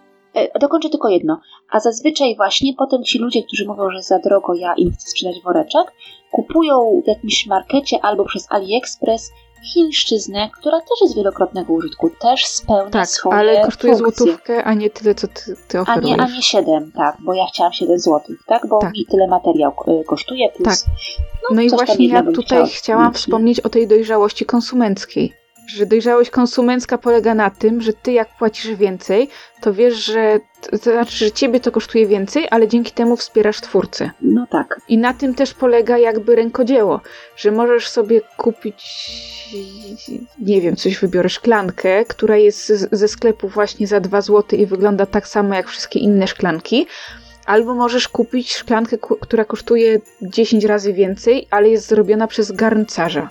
Dokończę tylko jedno. A zazwyczaj właśnie potem ci ludzie, którzy mówią, że za drogo ja im chcę sprzedać woreczek, kupują w jakimś markecie albo przez AliExpress chińszczyznę, która też jest wielokrotnego użytku, też spełnia swoje funkcje. Tak, ale kosztuje złotówkę, a nie tyle, co ty oferujesz. A nie 7, tak, bo ja chciałam 7 złotych, tak, bo mi tyle materiał kosztuje. Plus, tak. No i właśnie ja tutaj chciałam wspomnieć o tej dojrzałości konsumenckiej. Że dojrzałość konsumencka polega na tym, że ty jak płacisz więcej, to wiesz, że to znaczy, że ciebie to kosztuje więcej, ale dzięki temu wspierasz twórcę. No tak. I na tym też polega jakby rękodzieło, że możesz sobie kupić, nie wiem, coś wybiorę, szklankę, która jest ze sklepu właśnie za 2 zł i wygląda tak samo jak wszystkie inne szklanki, albo możesz kupić szklankę, która kosztuje 10 razy więcej, ale jest zrobiona przez garncarza.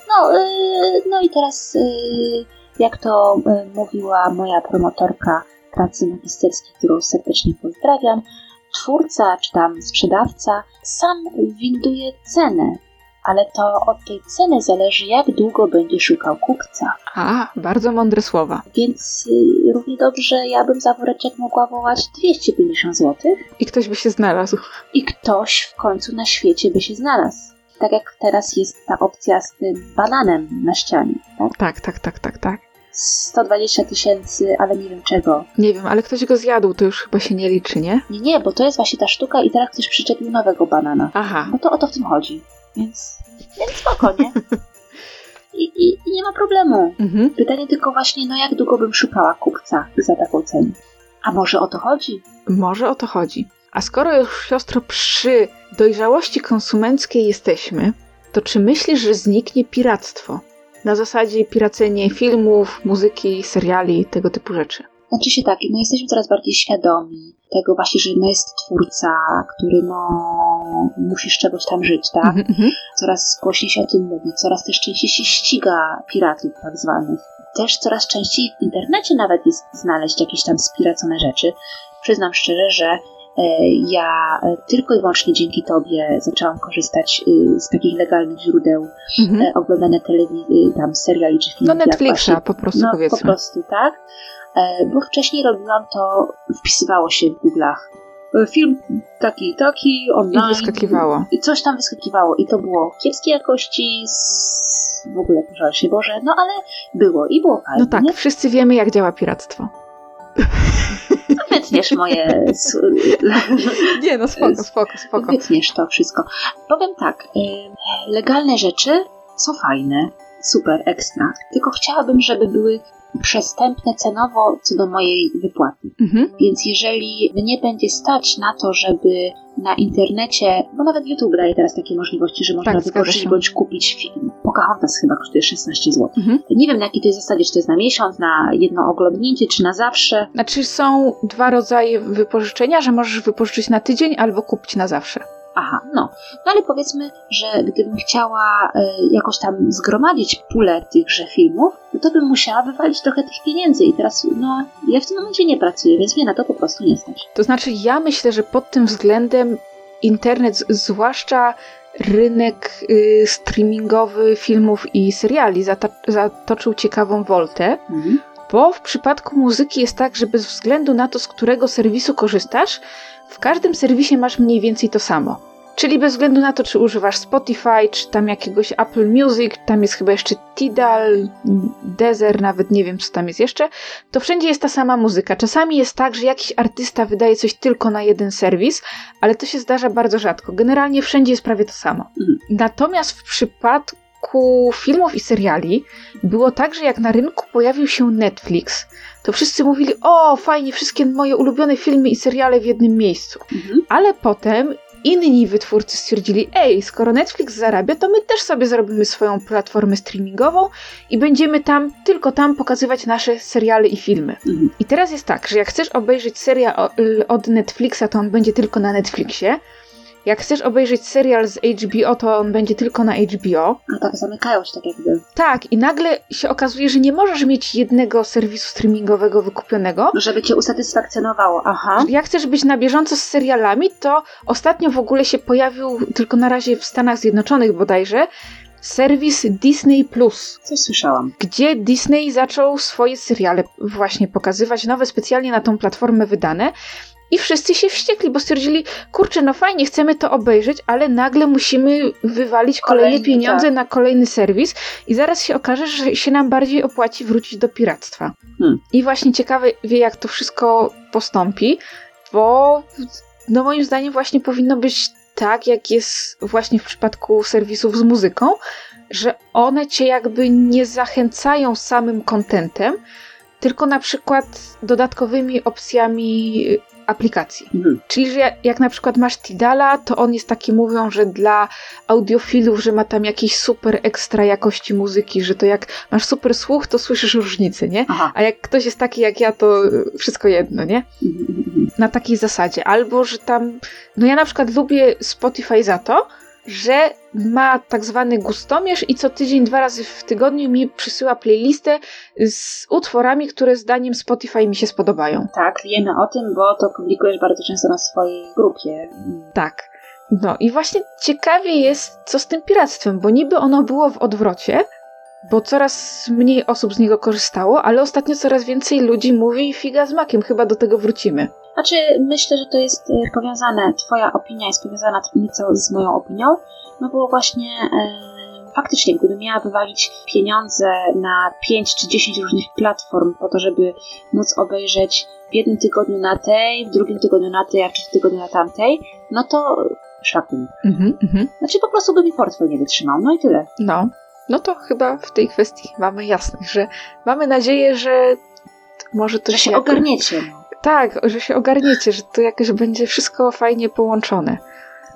No i teraz, jak to mówiła moja promotorka pracy magisterskiej, którą serdecznie pozdrawiam, twórca czy tam sprzedawca sam winduje cenę, ale to od tej ceny zależy, jak długo będzie szukał kupca. Bardzo mądre słowa. Więc równie dobrze ja bym za woreczek mogła wołać 250 zł. I ktoś by się znalazł. I ktoś w końcu na świecie by się znalazł. Tak jak teraz jest ta opcja z tym bananem na ścianie, tak? Tak. 120 000, ale nie wiem czego. Nie wiem, ale ktoś go zjadł, to już chyba się nie liczy, nie? Nie, bo to jest właśnie ta sztuka i teraz ktoś przyczepił nowego banana. Aha. No to o to w tym chodzi. Więc spokojnie. I nie ma problemu. Mhm. Pytanie tylko właśnie, jak długo bym szukała kupca za taką cenę? A może o to chodzi? Może o to chodzi. A skoro już, siostro, przy dojrzałości konsumenckiej jesteśmy, to czy myślisz, że zniknie piractwo? Na zasadzie piracenie filmów, muzyki, seriali, tego typu rzeczy. Znaczy się tak, jesteśmy coraz bardziej świadomi tego właśnie, że jest twórca, który musi z czegoś tam żyć, tak? Mm-hmm. Coraz głośniej się o tym mówi, coraz też częściej się ściga piratów tak zwanych. Też coraz częściej w internecie nawet jest znaleźć jakieś tam spiracone rzeczy. Przyznam szczerze, że ja tylko i wyłącznie dzięki Tobie zaczęłam korzystać z takich legalnych źródeł oglądania telewizji, tam seriali czy filmów. Netflixa właśnie, po prostu powiedzmy. Po prostu, tak. Bo wcześniej robiłam to, wpisywało się w Google'ach. Film taki, online. I wyskakiwało. I coś tam wyskakiwało. I to było kiepskiej jakości, w ogóle pożal się Boże, ale było i było fajnie. No tak, nie? Wszyscy wiemy, jak działa piractwo. Wytniesz moje... Nie, spoko. Wytniesz to wszystko. Powiem tak, legalne rzeczy są fajne, super, ekstra. Tylko chciałabym, żeby były przystępne cenowo co do mojej wypłaty. Mhm. Więc jeżeli mnie będzie stać na to, żeby na internecie, bo nawet YouTube daje teraz takie możliwości, że można wykorzystać bądź kupić film. Pocahontas chyba kosztuje 16 zł. Mhm. Nie wiem, na jakiej to jest zasadzie, czy to jest na miesiąc, na jedno oglądnięcie, czy na zawsze. Znaczy są dwa rodzaje wypożyczenia, że możesz wypożyczyć na tydzień albo kupić na zawsze. Aha, ale powiedzmy, że gdybym chciała jakoś tam zgromadzić pulę tychże filmów, to bym musiała wywalić trochę tych pieniędzy i teraz, ja w tym momencie nie pracuję, więc mnie na to po prostu nie stać. To znaczy, ja myślę, że pod tym względem internet, zwłaszcza rynek streamingowy filmów i seriali zatoczył ciekawą woltę, bo w przypadku muzyki jest tak, że bez względu na to, z którego serwisu korzystasz, w każdym serwisie masz mniej więcej to samo. Czyli bez względu na to, czy używasz Spotify, czy tam jakiegoś Apple Music, tam jest chyba jeszcze Tidal, Deezer, nawet nie wiem, co tam jest jeszcze, to wszędzie jest ta sama muzyka. Czasami jest tak, że jakiś artysta wydaje coś tylko na jeden serwis, ale to się zdarza bardzo rzadko. Generalnie wszędzie jest prawie to samo. Natomiast w przypadku filmów i seriali było tak, że jak na rynku pojawił się Netflix, to wszyscy mówili, fajnie, wszystkie moje ulubione filmy i seriale w jednym miejscu. Ale potem inni wytwórcy stwierdzili, skoro Netflix zarabia, to my też sobie zrobimy swoją platformę streamingową i będziemy tylko tam pokazywać nasze seriale i filmy. I teraz jest tak, że jak chcesz obejrzeć serial od Netflixa, to on będzie tylko na Netflixie. Jak chcesz obejrzeć serial z HBO, to on będzie tylko na HBO. No tak, zamykają się tak jakby. Tak, i nagle się okazuje, że nie możesz mieć jednego serwisu streamingowego wykupionego. Żeby cię usatysfakcjonowało, aha. Jak chcesz być na bieżąco z serialami, to ostatnio w ogóle się pojawił, tylko na razie w Stanach Zjednoczonych bodajże, serwis Disney+. Coś słyszałam. Gdzie Disney zaczął swoje seriale właśnie pokazywać, nowe, specjalnie na tą platformę wydane. I wszyscy się wściekli, bo stwierdzili, kurczę, no fajnie, chcemy to obejrzeć, ale nagle musimy wywalić kolejne pieniądze na kolejny serwis i zaraz się okaże, że się nam bardziej opłaci wrócić do piractwa. I właśnie ciekawe wie, jak to wszystko postąpi, bo no moim zdaniem właśnie powinno być tak, jak jest właśnie w przypadku serwisów z muzyką, że one cię jakby nie zachęcają samym contentem, tylko na przykład dodatkowymi opcjami aplikacji. Czyli, że jak na przykład masz Tidala, to on jest taki, mówią, że dla audiofilów, że ma tam jakiejś super ekstra jakości muzyki, że to jak masz super słuch, to słyszysz różnicę, nie? Aha. A jak ktoś jest taki jak ja, to wszystko jedno, nie? Na takiej zasadzie. Albo, że tam... No ja na przykład lubię Spotify za to, że ma tak zwany gustomierz i co tydzień, 2 razy w tygodniu mi przysyła playlistę z utworami, które zdaniem Spotify mi się spodobają. Tak, wiemy o tym, bo to publikujesz bardzo często na swojej grupie. Tak. No i właśnie ciekawie jest, co z tym piractwem, bo niby ono było w odwrocie, bo coraz mniej osób z niego korzystało, ale ostatnio coraz więcej ludzi mówi figa z makiem, chyba do tego wrócimy. Znaczy, myślę, że to jest powiązane, twoja opinia jest powiązana nieco z moją opinią, no bo właśnie faktycznie, gdybym miała wywalić pieniądze na 5 czy 10 różnych platform po to, żeby móc obejrzeć w jednym tygodniu na tej, w drugim tygodniu na tej, a w trzecim tygodniu na tamtej, no to szlak mi. Znaczy, po prostu by mi portfel nie wytrzymał, no i tyle. No to chyba w tej kwestii mamy jasność, że mamy nadzieję, że może to się ogarniecie. Tak, że się ogarniecie, że to jakoś będzie wszystko fajnie połączone.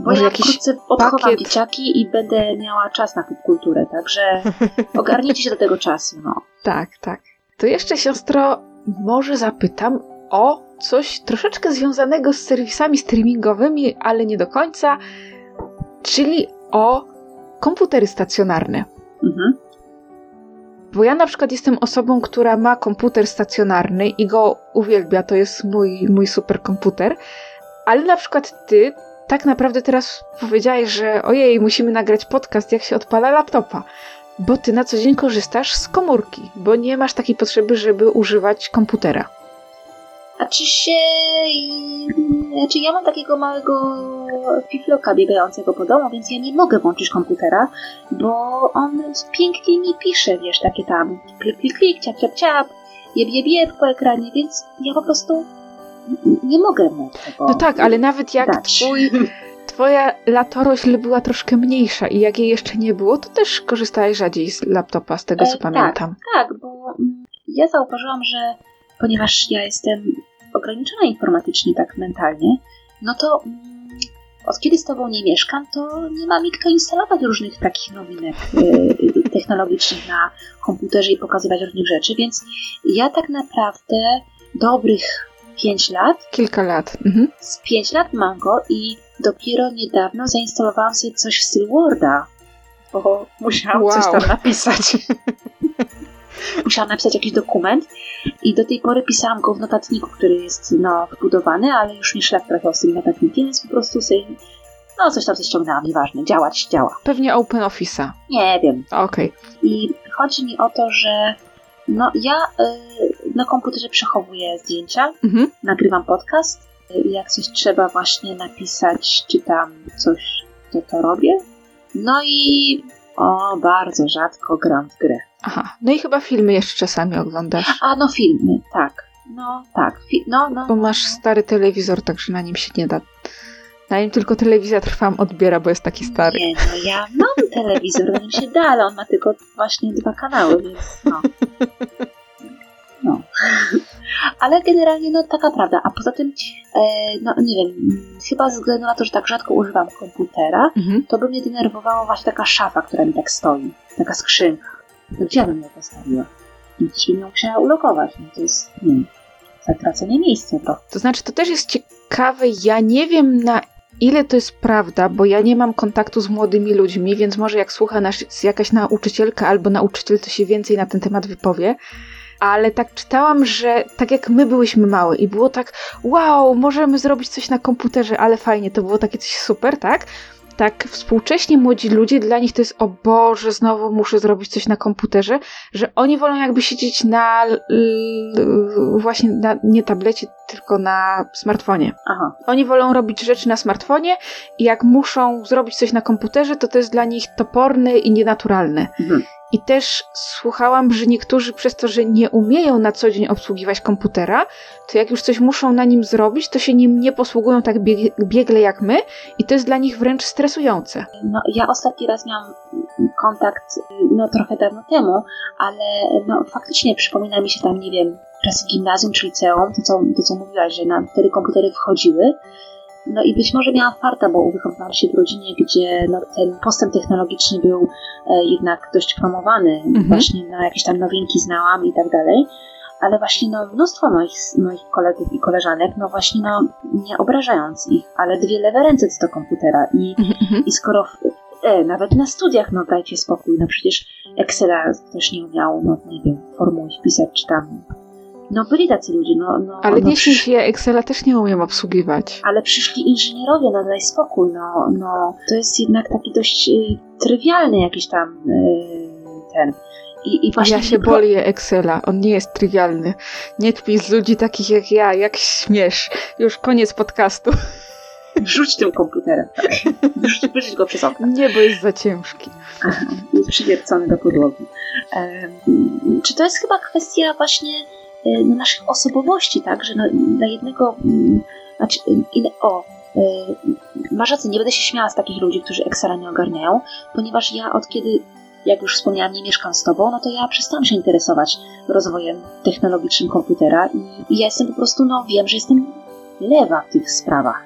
Bo może ja wkrótce odchowam dzieciaki i będę miała czas na kulturę, także ogarniecie się do tego czasu. No. Tak. To jeszcze, siostro, może zapytam o coś troszeczkę związanego z serwisami streamingowymi, ale nie do końca, czyli o komputery stacjonarne. Bo ja na przykład jestem osobą, która ma komputer stacjonarny i go uwielbia, to jest mój superkomputer, ale na przykład ty tak naprawdę teraz powiedziałeś, że ojej, musimy nagrać podcast, jak się odpala laptopa, bo ty na co dzień korzystasz z komórki, bo nie masz takiej potrzeby, żeby używać komputera. Znaczy ja mam takiego małego fifloka biegającego po domu, więc ja nie mogę włączyć komputera, bo on pięknie mi pisze, wiesz, takie tam klik, klik, klik, ciap, ciap, ciap, jeb po ekranie, więc ja po prostu nie mogę mu tego. No tak, ale nawet jak twoja latorośl była troszkę mniejsza i jak jej jeszcze nie było, to też korzystałeś rzadziej z laptopa, z tego co pamiętam. Tak, bo ja zauważyłam, że ponieważ ja jestem ograniczona informatycznie, tak mentalnie, no to od kiedy z tobą nie mieszkam, to nie ma mi kto instalować różnych takich nowinek technologicznych na komputerze i pokazywać różnych rzeczy, więc ja tak naprawdę dobrych 5 lat... Kilka lat. Z 5 lat mam go i dopiero niedawno zainstalowałam sobie coś w stylu Worda, bo musiałam coś tam napisać. Musiałam napisać jakiś dokument i do tej pory pisałam go w notatniku, który jest wbudowany, ale już mi szlak trafiał z tym notatnikiem, więc po prostu sobie coś tam ściągnęłam, nieważne, działa. Pewnie Open Office'a. Nie wiem. Okej. I chodzi mi o to, że ja na komputerze przechowuję zdjęcia, nagrywam podcast, jak coś trzeba właśnie napisać, czy tam coś, to robię. No i bardzo rzadko gram w grę. Aha, no i chyba filmy jeszcze czasami oglądasz. A, filmy, tak. Bo masz stary telewizor, także na nim się nie da. Na nim tylko telewizja Trwam odbiera, bo jest taki stary. Nie, ja mam telewizor, na nim się da, ale on ma tylko właśnie 2 kanały, więc Ale generalnie taka prawda. A poza tym, nie wiem, chyba ze względu na to, że tak rzadko używam komputera, to by mnie denerwowała właśnie taka szafa, która mi tak stoi. Taka skrzynka. Gdzie bym ją postawiła? Gdzieś bym ją musiała ulokować. To jest, zatracenie miejsca trochę. To znaczy, to też jest ciekawe. Ja nie wiem, na ile to jest prawda, bo ja nie mam kontaktu z młodymi ludźmi, więc może jak słucha nas jakaś nauczycielka albo nauczyciel, to się więcej na ten temat wypowie. Ale tak czytałam, że tak jak my byłyśmy małe i było tak, wow, możemy zrobić coś na komputerze, ale fajnie, to było takie coś super, tak? tak współcześnie młodzi ludzie, dla nich to jest o Boże, znowu muszę zrobić coś na komputerze, że oni wolą jakby siedzieć na właśnie na, nie tablecie, tylko na smartfonie. Aha. Oni wolą robić rzeczy na smartfonie i jak muszą zrobić coś na komputerze, to jest dla nich toporne i nienaturalne. Mhm. I też słuchałam, że niektórzy przez to, że nie umieją na co dzień obsługiwać komputera, to jak już coś muszą na nim zrobić, to się nim nie posługują tak biegle jak my i to jest dla nich wręcz stresujące. No ja ostatni raz miałam kontakt trochę dawno temu, ale faktycznie przypomina mi się tam, nie wiem, czasy gimnazjum czy liceum, to co mówiłaś, że nam wtedy komputery wchodziły. No i być może miałam farta, bo wychowywałam się w rodzinie, gdzie ten postęp technologiczny był jednak dość promowany. Mhm. Właśnie jakieś tam nowinki znałam i tak dalej. Ale właśnie mnóstwo moich kolegów i koleżanek, właśnie nie obrażając ich, ale dwie lewe ręce co do komputera. I skoro nawet na studiach, dajcie spokój, przecież Excela ktoś nie umiał, nie wiem, formuły wpisać czy tam... byli tacy ludzie, Ale nie śmiesz, ja Excela też nie umiem obsługiwać. Ale przyszli inżynierowie, daj spokój, To jest jednak taki dość trywialny jakiś tam ten... Ja się boję Excela, on nie jest trywialny. Nie kpij z ludzi takich jak ja, jak śmiesz. Już koniec podcastu. Rzuć tym komputerem, tak. Rzuć go przez okno. Nie, bo jest za ciężki. Aha, jest przywiercony do podłogi. Czy to jest chyba kwestia właśnie... naszych osobowości, tak? Że dla jednego... Masz rację, nie będę się śmiała z takich ludzi, którzy Excela nie ogarniają, ponieważ ja od kiedy, jak już wspomniałam, nie mieszkam z tobą, to ja przestałam się interesować rozwojem technologicznym komputera i ja jestem po prostu, wiem, że jestem lewa w tych sprawach,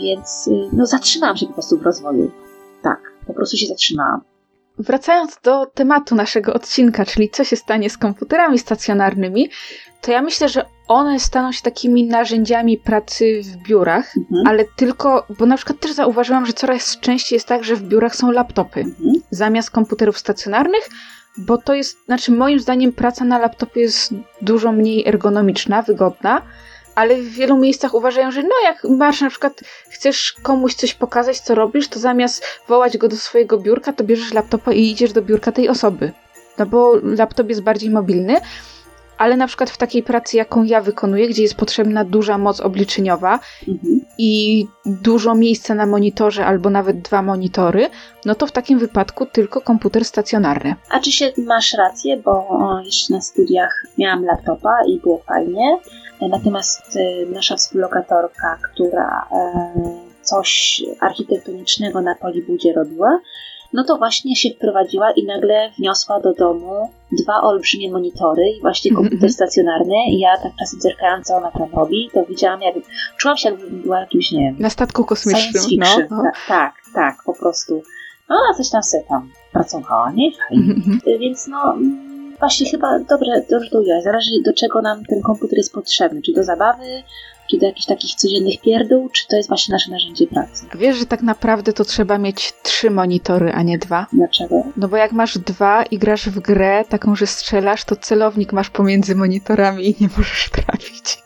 więc zatrzymałam się po prostu w rozwoju. Tak, po prostu się zatrzymałam. Wracając do tematu naszego odcinka, czyli co się stanie z komputerami stacjonarnymi, to ja myślę, że one staną się takimi narzędziami pracy w biurach, ale tylko, bo na przykład też zauważyłam, że coraz częściej jest tak, że w biurach są laptopy zamiast komputerów stacjonarnych, bo to jest, moim zdaniem praca na laptopie jest dużo mniej ergonomiczna, wygodna, ale w wielu miejscach uważają, że jak masz na przykład, chcesz komuś coś pokazać, co robisz, to zamiast wołać go do swojego biurka, to bierzesz laptopa i idziesz do biurka tej osoby. Bo laptop jest bardziej mobilny, ale na przykład w takiej pracy, jaką ja wykonuję, gdzie jest potrzebna duża moc obliczeniowa i dużo miejsca na monitorze albo nawet 2 monitory, to w takim wypadku tylko komputer stacjonarny. A czy się masz rację, bo jeszcze na studiach miałam laptopa i było fajnie, natomiast nasza współlokatorka, która coś architektonicznego na Polibudzie robiła, to właśnie się wprowadziła i nagle wniosła do domu 2 olbrzymie monitory i właśnie komputer stacjonarny. I ja tak czasem zerkając, co ona tam robi, to widziałam, czułam się, jakbym była jakimś, nie wiem... Na statku kosmicznym, Tak, po prostu. Ona coś tam sobie tam pracowała, nie? Więc właśnie chyba dobrze to ująć. Zależy, do czego nam ten komputer jest potrzebny. Czy do zabawy, czy do jakichś takich codziennych pierdół, czy to jest właśnie nasze narzędzie pracy. Wiesz, że tak naprawdę to trzeba mieć 3 monitory, a nie 2? Dlaczego? Bo jak masz 2 i grasz w grę taką, że strzelasz, to celownik masz pomiędzy monitorami i nie możesz trafić.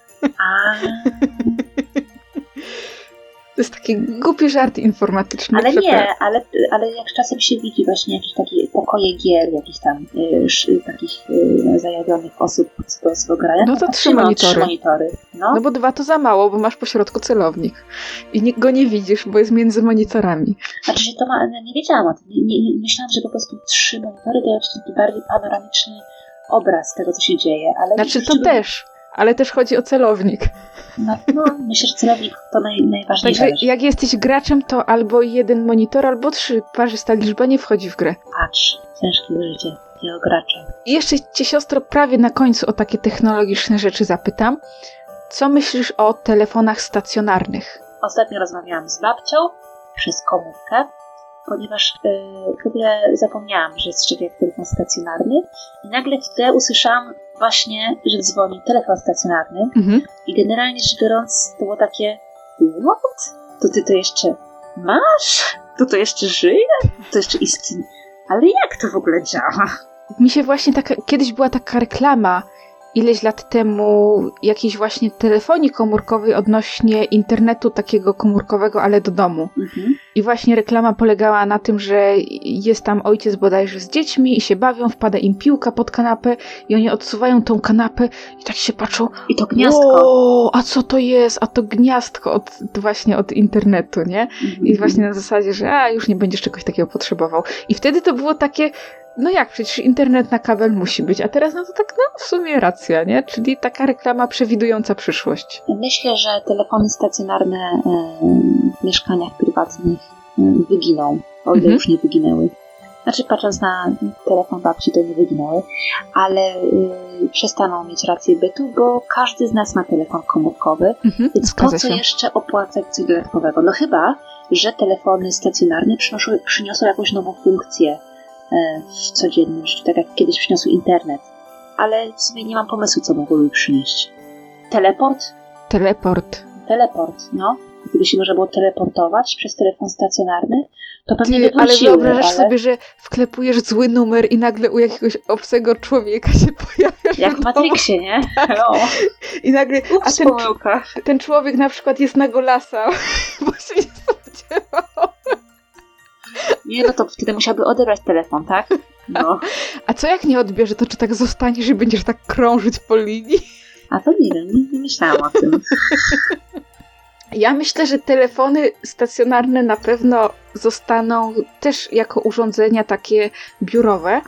To jest taki głupi żart informatyczny. Ale nie, ale jak czasem się widzi właśnie jakieś takie pokoje gier, jakichś tam takich zajawionych osób co do swego grania, to 3 monitory. 3 monitory. Bo 2 to za mało, bo masz po środku celownik i go nie widzisz, bo jest między monitorami. Nie wiedziałam o tym. Nie, myślałam, że po prostu 3 monitory dają ci taki bardziej panoramiczny obraz tego, co się dzieje. Ale też... Ale też chodzi o celownik. Myślę, że celownik to najważniejsze. Także jak jesteś graczem, to albo 1 monitor, albo 3. Parzysta liczba nie wchodzi w grę. Patrz, ciężkie życie, nie o gracze. I jeszcze cię, siostro, prawie na końcu o takie technologiczne rzeczy zapytam. Co myślisz o telefonach stacjonarnych? Ostatnio rozmawiałam z babcią przez komórkę, ponieważ w ogóle zapomniałam, że jest szczepionek telefon stacjonarny i nagle w tle usłyszałam właśnie, że dzwoni telefon stacjonarny i generalnie rzecz biorąc to było takie what? To ty to jeszcze masz? To to jeszcze żyje? To jeszcze istnieje? Ale jak to w ogóle działa? Mi się właśnie kiedyś była taka reklama ileś lat temu jakiejś właśnie telefonii komórkowej odnośnie internetu takiego komórkowego, ale do domu. I właśnie reklama polegała na tym, że jest tam ojciec bodajże z dziećmi i się bawią, wpada im piłka pod kanapę i oni odsuwają tą kanapę i tak się patrzą. I to gniazdko. O, a co to jest? A to gniazdko od internetu, nie? Mm-hmm. I właśnie na zasadzie, że już nie będziesz czegoś takiego potrzebował. I wtedy to było takie, no jak, przecież internet na kabel musi być, a teraz no to tak, no w sumie racja, nie? Czyli taka reklama przewidująca przyszłość. Myślę, że telefony stacjonarne w mieszkaniach prywatnych wyginą, o ile już nie wyginęły. Znaczy patrząc na telefon babci, to nie wyginęły, ale przestaną mieć rację bytu, bo każdy z nas ma telefon komórkowy, więc po co jeszcze opłacać coś dodatkowego? No chyba, że telefony stacjonarne przyniosą jakąś nową funkcję w codziennym życiu, tak jak kiedyś przyniosł internet. Ale w sumie nie mam pomysłu, co mogłoby przynieść. Teleport, no. Gdyby się można było teleportować przez telefon stacjonarny, to pewnie by było siły, ale wyobrażasz sobie, że wklepujesz zły numer i nagle u jakiegoś obcego człowieka się pojawiasz. Jak w Matrixie, nie? Tak. Hello. I nagle, ten człowiek na przykład jest na golasa, bo się nie spodziewał. Nie, no to wtedy musiałby odebrać telefon, tak? No. A co jak nie odbierze, to czy tak zostaniesz i będziesz tak krążyć po linii? A to nie wiem, nie myślałam o tym. Ja myślę, że telefony stacjonarne na pewno zostaną też jako urządzenia takie biurowe,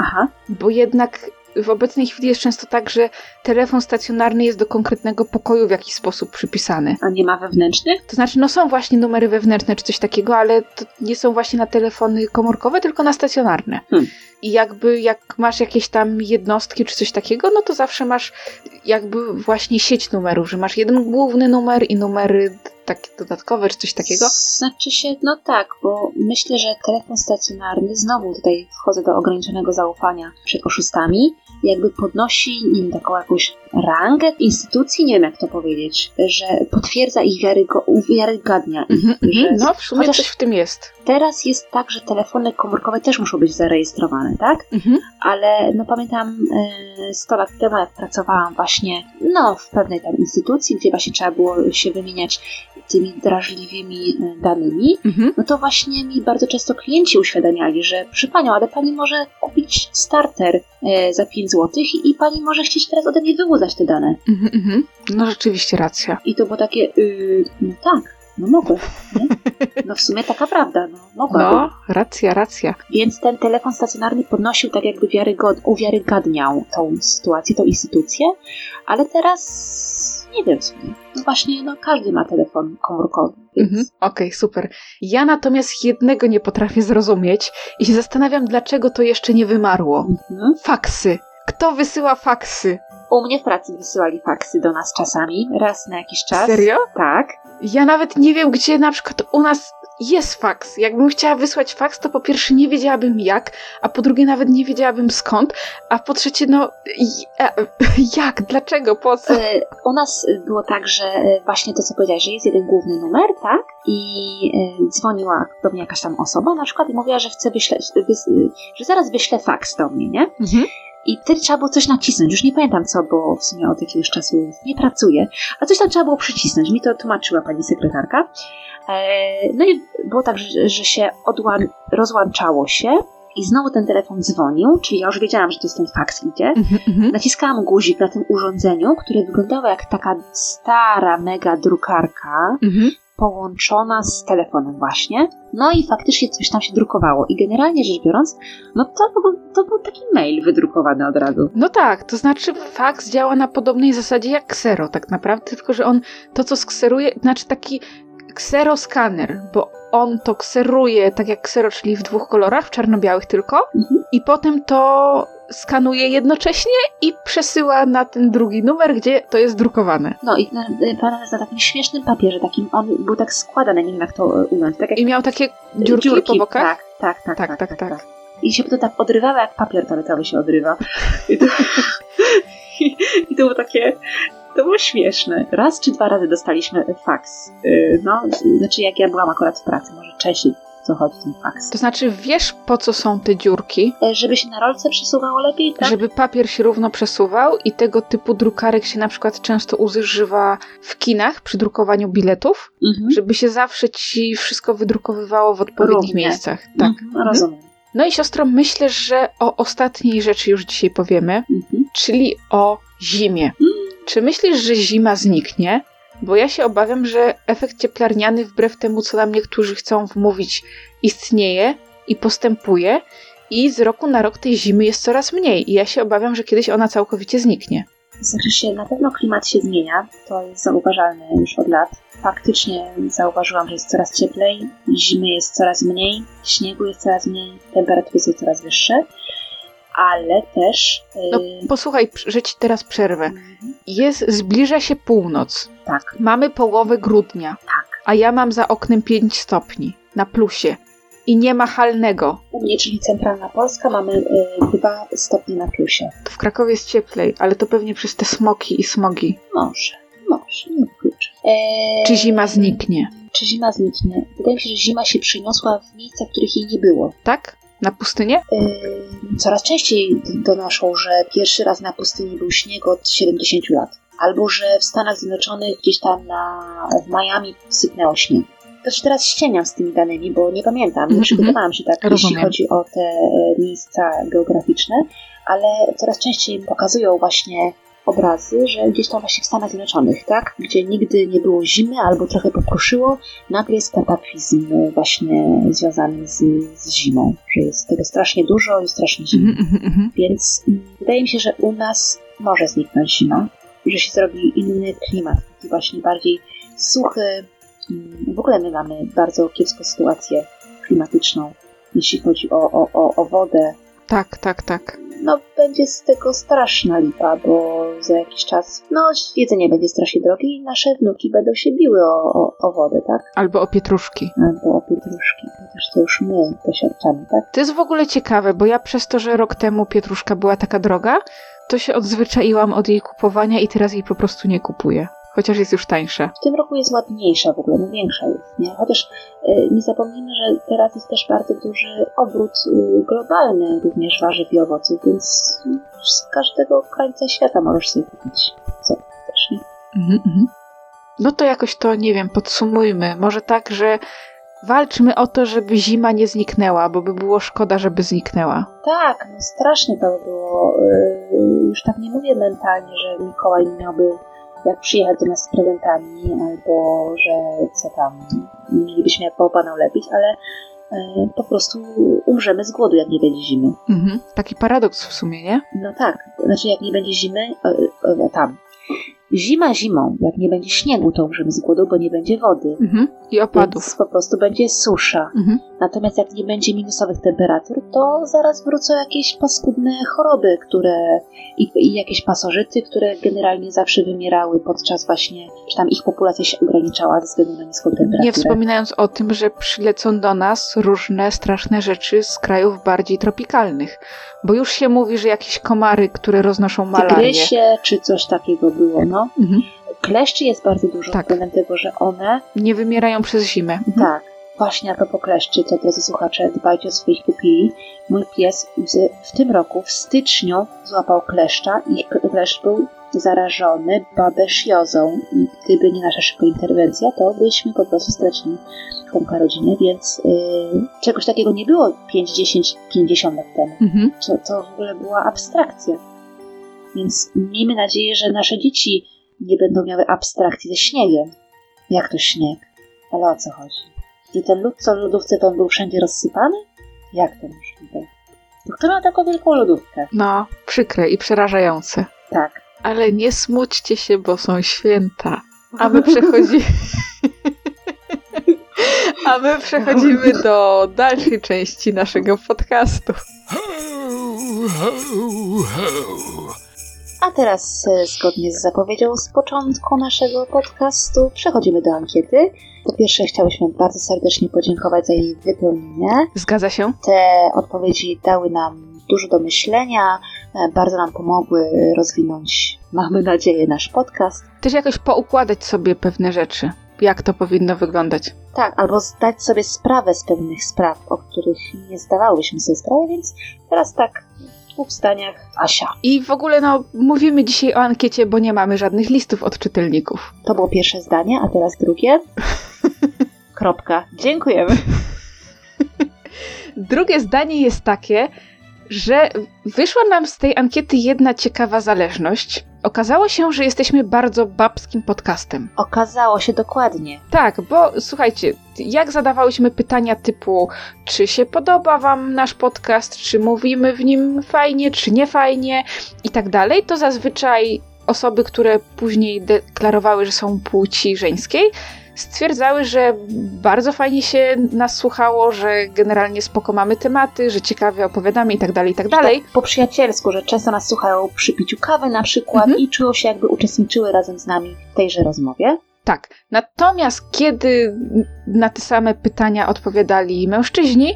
bo jednak w obecnej chwili jest często tak, że telefon stacjonarny jest do konkretnego pokoju w jakiś sposób przypisany. A nie ma wewnętrznych? To znaczy, no są właśnie numery wewnętrzne czy coś takiego, ale to nie są właśnie na telefony komórkowe, tylko na stacjonarne. I jakby jak masz jakieś tam jednostki czy coś takiego, no to zawsze masz jakby właśnie sieć numerów, że masz jeden główny numer i numery takie dodatkowe czy coś takiego. Znaczy się, no tak, bo myślę, że telefon stacjonarny, znowu tutaj wchodzę do ograniczonego zaufania przed oszustami, jakby podnosi, nie wiem, taką jakąś rangę instytucji, nie wiem jak to powiedzieć, że potwierdza ich uwiarygadnia. No w sumie coś w tym jest. Teraz jest tak, że telefony komórkowe też muszą być zarejestrowane, tak? Ale no pamiętam 100 lat temu, jak pracowałam właśnie w pewnej tam instytucji, gdzie właśnie trzeba było się wymieniać tymi drażliwymi danymi, no to właśnie mi bardzo często klienci uświadamiali, że przy panią, ale pani może kupić starter za 5 zł i pani może chcieć teraz ode mnie wyłudzać te dane. No rzeczywiście racja. I to było takie, no tak, no mogę, nie? No w sumie taka prawda, no mogę. No, racja. Więc ten telefon stacjonarny podnosił tak jakby uwiarygadniał tą sytuację, tą instytucję, ale teraz nie wiem sobie. No właśnie, każdy ma telefon komórkowy. Więc... Okej, super. Ja natomiast jednego nie potrafię zrozumieć i się zastanawiam, dlaczego to jeszcze nie wymarło. Faksy. Kto wysyła faksy? U mnie w pracy wysyłali faksy do nas czasami, raz na jakiś czas. Serio? Tak. Ja nawet nie wiem, gdzie na przykład u nas jest faks. Jakbym chciała wysłać faks, to po pierwsze nie wiedziałabym jak, a po drugie nawet nie wiedziałabym skąd, a po trzecie jak, dlaczego, po co? U nas było tak, że właśnie to, co powiedziałaś, że jest jeden główny numer, tak? I dzwoniła do mnie jakaś tam osoba na przykład i mówiła, że chce że zaraz wyśle faks do mnie, nie? I wtedy trzeba było coś nacisnąć. Już nie pamiętam co, bo w sumie od jakiegoś czasu nie pracuję. A coś tam trzeba było przycisnąć. Mi to tłumaczyła pani sekretarka. No i było tak, że się rozłączało się i znowu ten telefon dzwonił, czyli ja już wiedziałam, że to jest ten faks idzie. Naciskałam guzik na tym urządzeniu, które wyglądało jak taka stara mega drukarka, połączona z telefonem właśnie. No i faktycznie coś tam się drukowało. I generalnie rzecz biorąc, no to był taki mail wydrukowany od razu. No tak, to znaczy faks działa na podobnej zasadzie jak ksero tak naprawdę, tylko że on to, co skseruje, znaczy taki kseroskaner, bo on to kseruje tak jak ksero, czyli w dwóch kolorach, w czarno-białych tylko, i potem to skanuje jednocześnie i przesyła na ten drugi numer, gdzie to jest drukowane. No i na takim śmiesznym papierze, takim, on był tak składany, nie wiem jak to ująć. Tak jak i miał takie dziurki po bokach? Tak. I się to tak odrywało, jak papier toaletowy się odrywa. I to było takie... To było śmieszne. Raz czy dwa razy dostaliśmy faks. Znaczy jak ja byłam akurat w pracy, może częściej co chodzi ten faks. To znaczy, wiesz, po co są te dziurki? Żeby się na rolce przesuwało lepiej, tak? Żeby papier się równo przesuwał i tego typu drukarek się na przykład często używa w kinach przy drukowaniu biletów, żeby się zawsze ci wszystko wydrukowywało w odpowiednich miejscach. Tak. Rozumiem. No i siostro, myślę, że o ostatniej rzeczy już dzisiaj powiemy, czyli o zimie. Czy myślisz, że zima zniknie? Bo ja się obawiam, że efekt cieplarniany, wbrew temu, co nam niektórzy chcą wmówić, istnieje i postępuje i z roku na rok tej zimy jest coraz mniej. I ja się obawiam, że kiedyś ona całkowicie zniknie. Znaczy się, na pewno klimat się zmienia, to jest zauważalne już od lat. Faktycznie zauważyłam, że jest coraz cieplej, zimy jest coraz mniej, śniegu jest coraz mniej, temperatury są coraz wyższe. Ale też... No posłuchaj, że ci teraz przerwę. Zbliża się północ. Tak. Mamy połowę grudnia. Tak. A ja mam za oknem 5 stopni. Na plusie. I nie ma halnego. U mnie, czyli centralna Polska, mamy 2 stopnie na plusie. To w Krakowie jest cieplej, ale to pewnie przez te smoki i smogi. Może. Nie wykluczę. Czy zima zniknie? Wydaje mi się, że zima się przeniosła w miejsca, w których jej nie było. Tak? Na pustynię? Coraz częściej donoszą, że pierwszy raz na pustyni był śnieg od 70 lat. Albo, że w Stanach Zjednoczonych gdzieś tam w Miami sypnęło śnieg. Znaczy teraz ścieniam z tymi danymi, bo nie pamiętam, nie przygotowałam się tak, jeśli chodzi o te miejsca geograficzne, ale coraz częściej pokazują właśnie obrazy, że gdzieś tam właśnie w Stanach Zjednoczonych, tak? Gdzie nigdy nie było zimy albo trochę pokruszyło, nagle jest kataklizm właśnie związany z zimą, że jest tego strasznie dużo i strasznie zimno. Więc wydaje mi się, że u nas może zniknąć zima, że się zrobi inny klimat, taki właśnie bardziej suchy. W ogóle my mamy bardzo kiepską sytuację klimatyczną, jeśli chodzi o wodę. Tak. No, będzie z tego straszna lipa, bo za jakiś czas, jedzenie będzie strasznie drogie i nasze wnuki będą się biły o wodę, tak? Albo o pietruszki. Chociaż to już my doświadczamy, tak? To jest w ogóle ciekawe, bo ja przez to, że rok temu pietruszka była taka droga, to się odzwyczaiłam od jej kupowania i teraz jej po prostu nie kupuję. Chociaż jest już tańsza. W tym roku jest ładniejsza w ogóle, większa jest, nie? Chociaż nie zapomnijmy, że teraz jest też bardzo duży obrót globalny również warzyw i owoców, więc z każdego krańca świata możesz sobie kupić, co chcesz, nie? No to jakoś to, nie wiem, podsumujmy. Może tak, że walczmy o to, żeby zima nie zniknęła, bo by było szkoda, żeby zniknęła. Tak, strasznie to by było. Już tak nie mówię mentalnie, że Mikołaj miałby jak przyjechać do nas z prezentami, albo że co tam, nie mielibyśmy jak bałwana ulepić, ale po prostu umrzemy z głodu, jak nie będzie zimy. Taki paradoks w sumie, nie? No tak, znaczy jak nie będzie zimy, Zima zimą, jak nie będzie śniegu, to umrzemy z głodu, bo nie będzie wody. I opadów. Więc po prostu będzie susza. Natomiast jak nie będzie minusowych temperatur, to zaraz wrócą jakieś paskudne choroby, które i jakieś pasożyty, które generalnie zawsze wymierały podczas właśnie, czy tam ich populacja się ograniczała ze względu na niską temperaturę. Nie wspominając o tym, że przylecą do nas różne straszne rzeczy z krajów bardziej tropikalnych. Bo już się mówi, że jakieś komary, które roznoszą malarię. Tygrysie, czy coś takiego było, no. Kleszczy jest bardzo dużo, względem tego, że one... nie wymierają przez zimę. Tak. Właśnie a propos kleszczy, to drodzy słuchacze, dbajcie o swoich pupili. Mój pies w tym roku, w styczniu, złapał kleszcza i kleszcz był zarażony babesiozą. I gdyby nie nasza szybka interwencja, to byśmy po prostu stracili członka rodziny, więc czegoś takiego nie było 5, 10, 50 lat temu. To w ogóle była abstrakcja. Więc miejmy nadzieję, że nasze dzieci nie będą miały abstrakcji ze śniegiem. Jak to śnieg? Ale o co chodzi? Że ten lód, co w lodówce, to on był wszędzie rozsypany? Jak to możliwe? Kto ma taką wielką lodówkę? No, przykre i przerażające. Tak. Ale nie smućcie się, bo są święta. A my przechodzimy do dalszej części naszego podcastu. A teraz, zgodnie z zapowiedzią z początku naszego podcastu, przechodzimy do ankiety. Po pierwsze, chciałyśmy bardzo serdecznie podziękować za jej wypełnienie. Zgadza się. Te odpowiedzi dały nam dużo do myślenia, bardzo nam pomogły rozwinąć, mamy nadzieję, nasz podcast. Też jakoś poukładać sobie pewne rzeczy. jak to powinno wyglądać. Tak, albo zdać sobie sprawę z pewnych spraw, o których nie zdawałyśmy sobie sprawy, więc teraz tak w dwóch zdaniach Asia. I w ogóle mówimy dzisiaj o ankiecie, bo nie mamy żadnych listów od czytelników. To było pierwsze zdanie, a teraz drugie. Kropka. Dziękujemy. Drugie zdanie jest takie, że wyszła nam z tej ankiety jedna ciekawa zależność. Okazało się, że jesteśmy bardzo babskim podcastem. Okazało się dokładnie. Tak, bo słuchajcie, jak zadawałyśmy pytania typu, czy się podoba wam nasz podcast, czy mówimy w nim fajnie, czy nie fajnie i tak dalej, to zazwyczaj osoby, które później deklarowały, że są płci żeńskiej, stwierdzały, że bardzo fajnie się nas słuchało, że generalnie spoko mamy tematy, że ciekawie opowiadamy i tak dalej, i tak dalej. Po przyjacielsku, że często nas słuchają przy piciu kawy na przykład i czują się jakby uczestniczyły razem z nami w tejże rozmowie. Tak. Natomiast kiedy na te same pytania odpowiadali mężczyźni,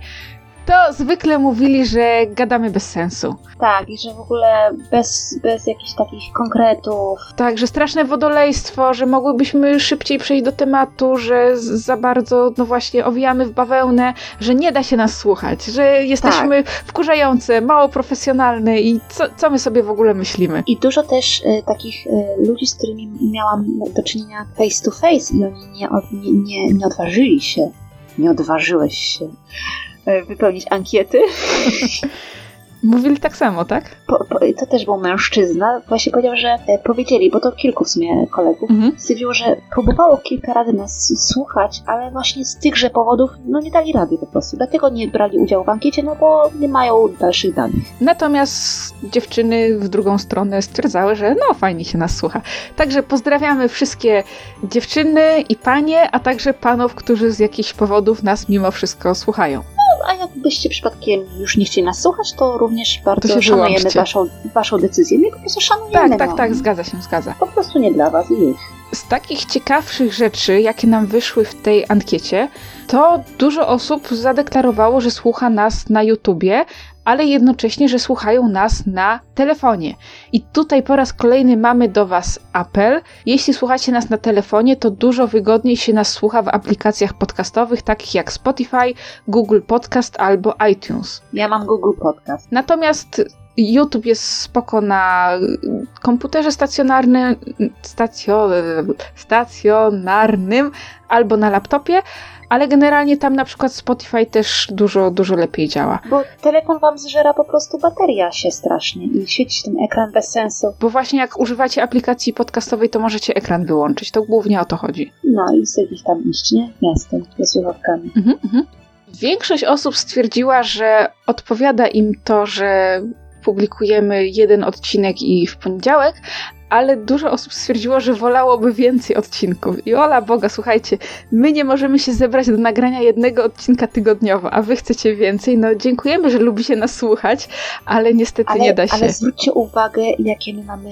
to zwykle mówili, że gadamy bez sensu. Tak, i że w ogóle bez jakichś takich konkretów. Tak, że straszne wodolejstwo, że mogłybyśmy szybciej przejść do tematu, że za bardzo, właśnie, owijamy w bawełnę, że nie da się nas słuchać, że jesteśmy wkurzające, mało profesjonalne i co my sobie w ogóle myślimy. I dużo też takich ludzi, z którymi miałam do czynienia face to face i oni nie odważyli się. Nie odważyłeś się wypełnić ankiety. Mówili tak samo, tak? To też był mężczyzna. Właśnie powiedział, że powiedzieli, bo to kilku w sumie kolegów, stwierdziło, że próbowało kilka razy nas słuchać, ale właśnie z tychże powodów nie dali rady po prostu. Dlatego nie brali udziału w ankiecie, bo nie mają dalszych danych. Natomiast dziewczyny w drugą stronę stwierdzały, że fajnie się nas słucha. Także pozdrawiamy wszystkie dziewczyny i panie, a także panów, którzy z jakichś powodów nas mimo wszystko słuchają. A jakbyście przypadkiem już nie chcieli nas słuchać, to również bardzo szanujemy waszą decyzję. My po prostu szanujemy. Tak, zgadza się. Po prostu nie dla was i już. Z takich ciekawszych rzeczy, jakie nam wyszły w tej ankiecie, to dużo osób zadeklarowało, że słucha nas na YouTubie, ale jednocześnie, że słuchają nas na telefonie. I tutaj po raz kolejny mamy do was apel. Jeśli słuchacie nas na telefonie, to dużo wygodniej się nas słucha w aplikacjach podcastowych, takich jak Spotify, Google Podcast albo iTunes. Ja mam Google Podcast. Natomiast YouTube jest spoko na komputerze stacjonarnym albo na laptopie, ale generalnie tam na przykład Spotify też dużo lepiej działa. Bo telefon wam zżera po prostu bateria się strasznie i świeci ten ekran bez sensu. Bo właśnie jak używacie aplikacji podcastowej, to możecie ekran wyłączyć. To głównie o to chodzi. I sobie tam iść, nie? Miastem, ze słuchawkami. Większość osób stwierdziła, że odpowiada im to, że publikujemy jeden odcinek i w poniedziałek, ale dużo osób stwierdziło, że wolałoby więcej odcinków. I ola Boga, słuchajcie, my nie możemy się zebrać do nagrania jednego odcinka tygodniowo, a wy chcecie więcej. Dziękujemy, że lubicie nas słuchać, ale niestety nie da się. Ale zwróćcie uwagę, jakie my mamy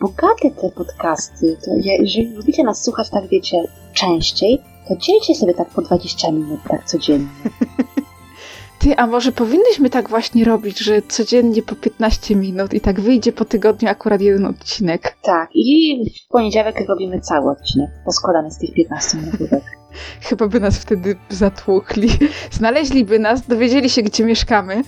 bogate te podcasty. To jeżeli lubicie nas słuchać, tak wiecie, częściej, to dzielcie sobie tak po 20 minut, tak codziennie. A może powinnyśmy tak właśnie robić, że codziennie po 15 minut i tak wyjdzie po tygodniu akurat jeden odcinek. Tak, i w poniedziałek robimy cały odcinek, poskładany z tych 15 minut. Chyba by nas wtedy zatłukli. Znaleźliby nas, dowiedzieli się, gdzie mieszkamy.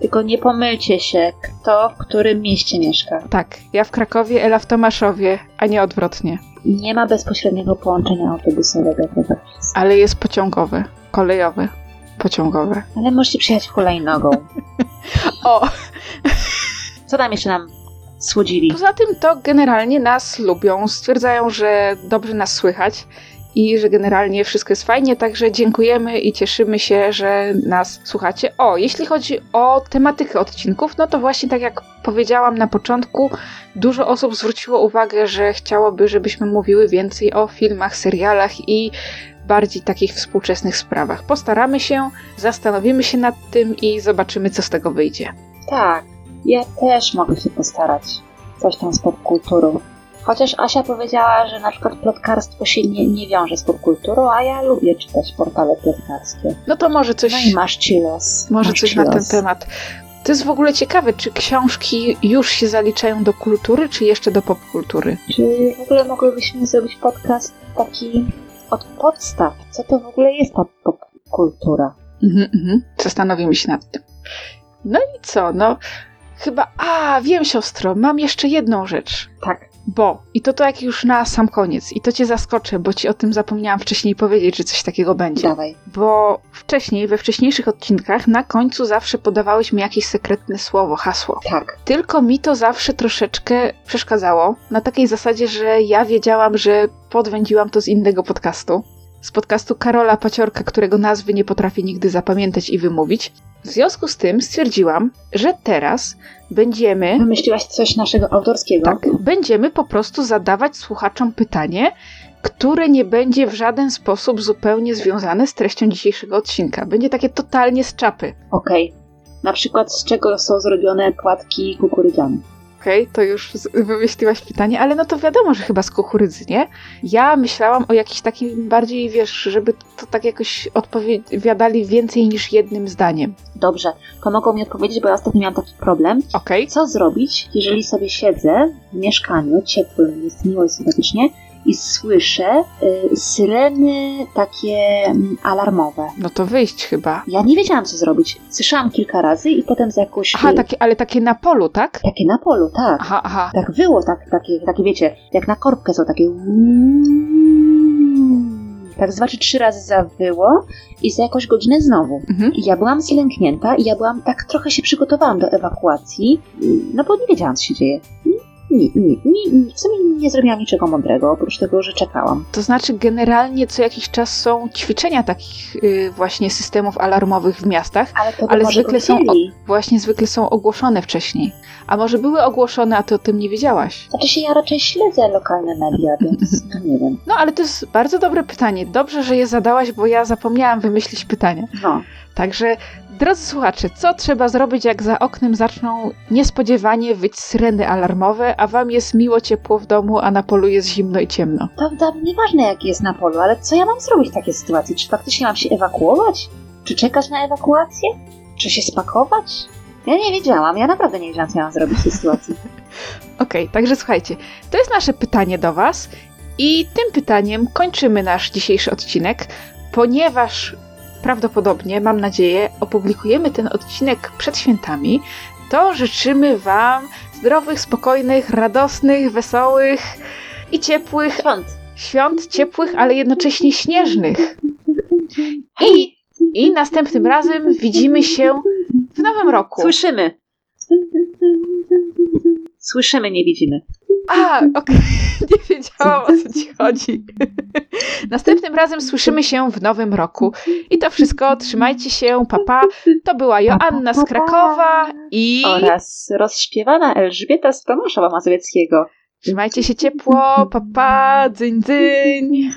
Tylko nie pomylcie się, kto w którym mieście mieszka. Tak, ja w Krakowie, Ela w Tomaszowie, a nie odwrotnie. Nie ma bezpośredniego połączenia autobusowego. Ale jest pociągowy, kolejowy. Pociągowe. Ale możecie przyjechać hulajnogą. O! Co tam jeszcze nam słodzili? Poza tym to generalnie nas lubią. Stwierdzają, że dobrze nas słychać i że generalnie wszystko jest fajnie, także dziękujemy i cieszymy się, że nas słuchacie. Jeśli chodzi o tematykę odcinków, to właśnie tak jak powiedziałam na początku, dużo osób zwróciło uwagę, że chciałoby, żebyśmy mówiły więcej o filmach, serialach i bardziej takich współczesnych sprawach. Postaramy się, zastanowimy się nad tym i zobaczymy, co z tego wyjdzie. Tak, ja też mogę się postarać. Coś tam z popkulturą. Chociaż Asia powiedziała, że na przykład plotkarstwo się nie wiąże z popkulturą, a ja lubię czytać portale plotkarskie. To może coś... i masz ci los. Może masz coś na ten temat. To jest w ogóle ciekawe, czy książki już się zaliczają do kultury, czy jeszcze do popkultury? Czy w ogóle mogłybyśmy zrobić podcast taki od podstaw? Co to w ogóle jest ta popkultura? Zastanowimy się nad tym. No i co? No chyba... A, wiem, siostro, mam jeszcze jedną rzecz. Tak. Bo, i to jak już na sam koniec, i to cię zaskoczę, bo ci o tym zapomniałam wcześniej powiedzieć, że coś takiego będzie. Dawaj. Bo wcześniej, we wcześniejszych odcinkach na końcu zawsze podawałyśmy jakieś sekretne słowo, hasło. Tak. Tylko mi to zawsze troszeczkę przeszkadzało, na takiej zasadzie, że ja wiedziałam, że podwędziłam to z innego podcastu. Z podcastu Karola Paciorka, którego nazwy nie potrafię nigdy zapamiętać i wymówić. W związku z tym stwierdziłam, że teraz będziemy... Wymyśliłaś coś naszego autorskiego. Tak, będziemy po prostu zadawać słuchaczom pytanie, które nie będzie w żaden sposób zupełnie związane z treścią dzisiejszego odcinka. Będzie takie totalnie z czapy. Okej. Na przykład z czego są zrobione płatki kukurydziane. Okej, to już wymyśliłaś pytanie, ale no to wiadomo, że chyba z kukurydzy, nie? Ja myślałam o jakimś takim bardziej, wiesz, żeby to tak jakoś odpowiadali więcej niż jednym zdaniem. Dobrze, to mogą mi odpowiedzieć, bo ja ostatnio miałam taki problem. Okej. Co zrobić, jeżeli sobie siedzę w mieszkaniu ciepłym, jest miło i sympatycznie i słyszę syreny takie alarmowe. No to wyjść chyba. Ja nie wiedziałam, co zrobić. Słyszałam kilka razy i potem z jakąś... Aha, takie, ale takie na polu, tak? Takie na polu, tak. Aha. Tak było, takie wiecie, jak na korbkę są takie... Tak 2 czy 3 razy zawyło i za jakąś godzinę znowu. I ja byłam zlęknięta i ja byłam tak trochę się przygotowałam do ewakuacji, no bo nie wiedziałam, co się dzieje. W sumie nie zrobiłam niczego mądrego, oprócz tego, że czekałam. To znaczy generalnie co jakiś czas są ćwiczenia takich właśnie systemów alarmowych w miastach, ale zwykle są ogłoszone wcześniej. A może były ogłoszone, a ty o tym nie wiedziałaś? Znaczy się ja raczej śledzę lokalne media, więc nie wiem. No ale to jest bardzo dobre pytanie. Dobrze, że je zadałaś, bo ja zapomniałam wymyślić pytanie. No. Także, drodzy słuchacze, co trzeba zrobić, jak za oknem zaczną niespodziewanie wyć syreny alarmowe, a wam jest miło, ciepło w domu, a na polu jest zimno i ciemno? Prawda, nieważne jak jest na polu, ale co ja mam zrobić w takiej sytuacji? Czy faktycznie mam się ewakuować? Czy czekać na ewakuację? Czy się spakować? Ja nie wiedziałam, ja naprawdę nie wiedziałam, co ja mam zrobić w tej sytuacji. Okej, także słuchajcie, to jest nasze pytanie do was i tym pytaniem kończymy nasz dzisiejszy odcinek, ponieważ... Prawdopodobnie, mam nadzieję, opublikujemy ten odcinek przed świętami, to życzymy wam zdrowych, spokojnych, radosnych, wesołych i ciepłych świąt ciepłych, ale jednocześnie śnieżnych. I następnym razem widzimy się w nowym roku. Słyszymy. Słyszymy, nie widzimy. A, okej, nie wiedziałam, o co ci chodzi. Następnym razem słyszymy się w nowym roku. I to wszystko, trzymajcie się, papa. To była Joanna z Krakowa i... Oraz rozśpiewana Elżbieta z Tomaszowa Mazowieckiego. Trzymajcie się ciepło, papa, dzyń, dzyń.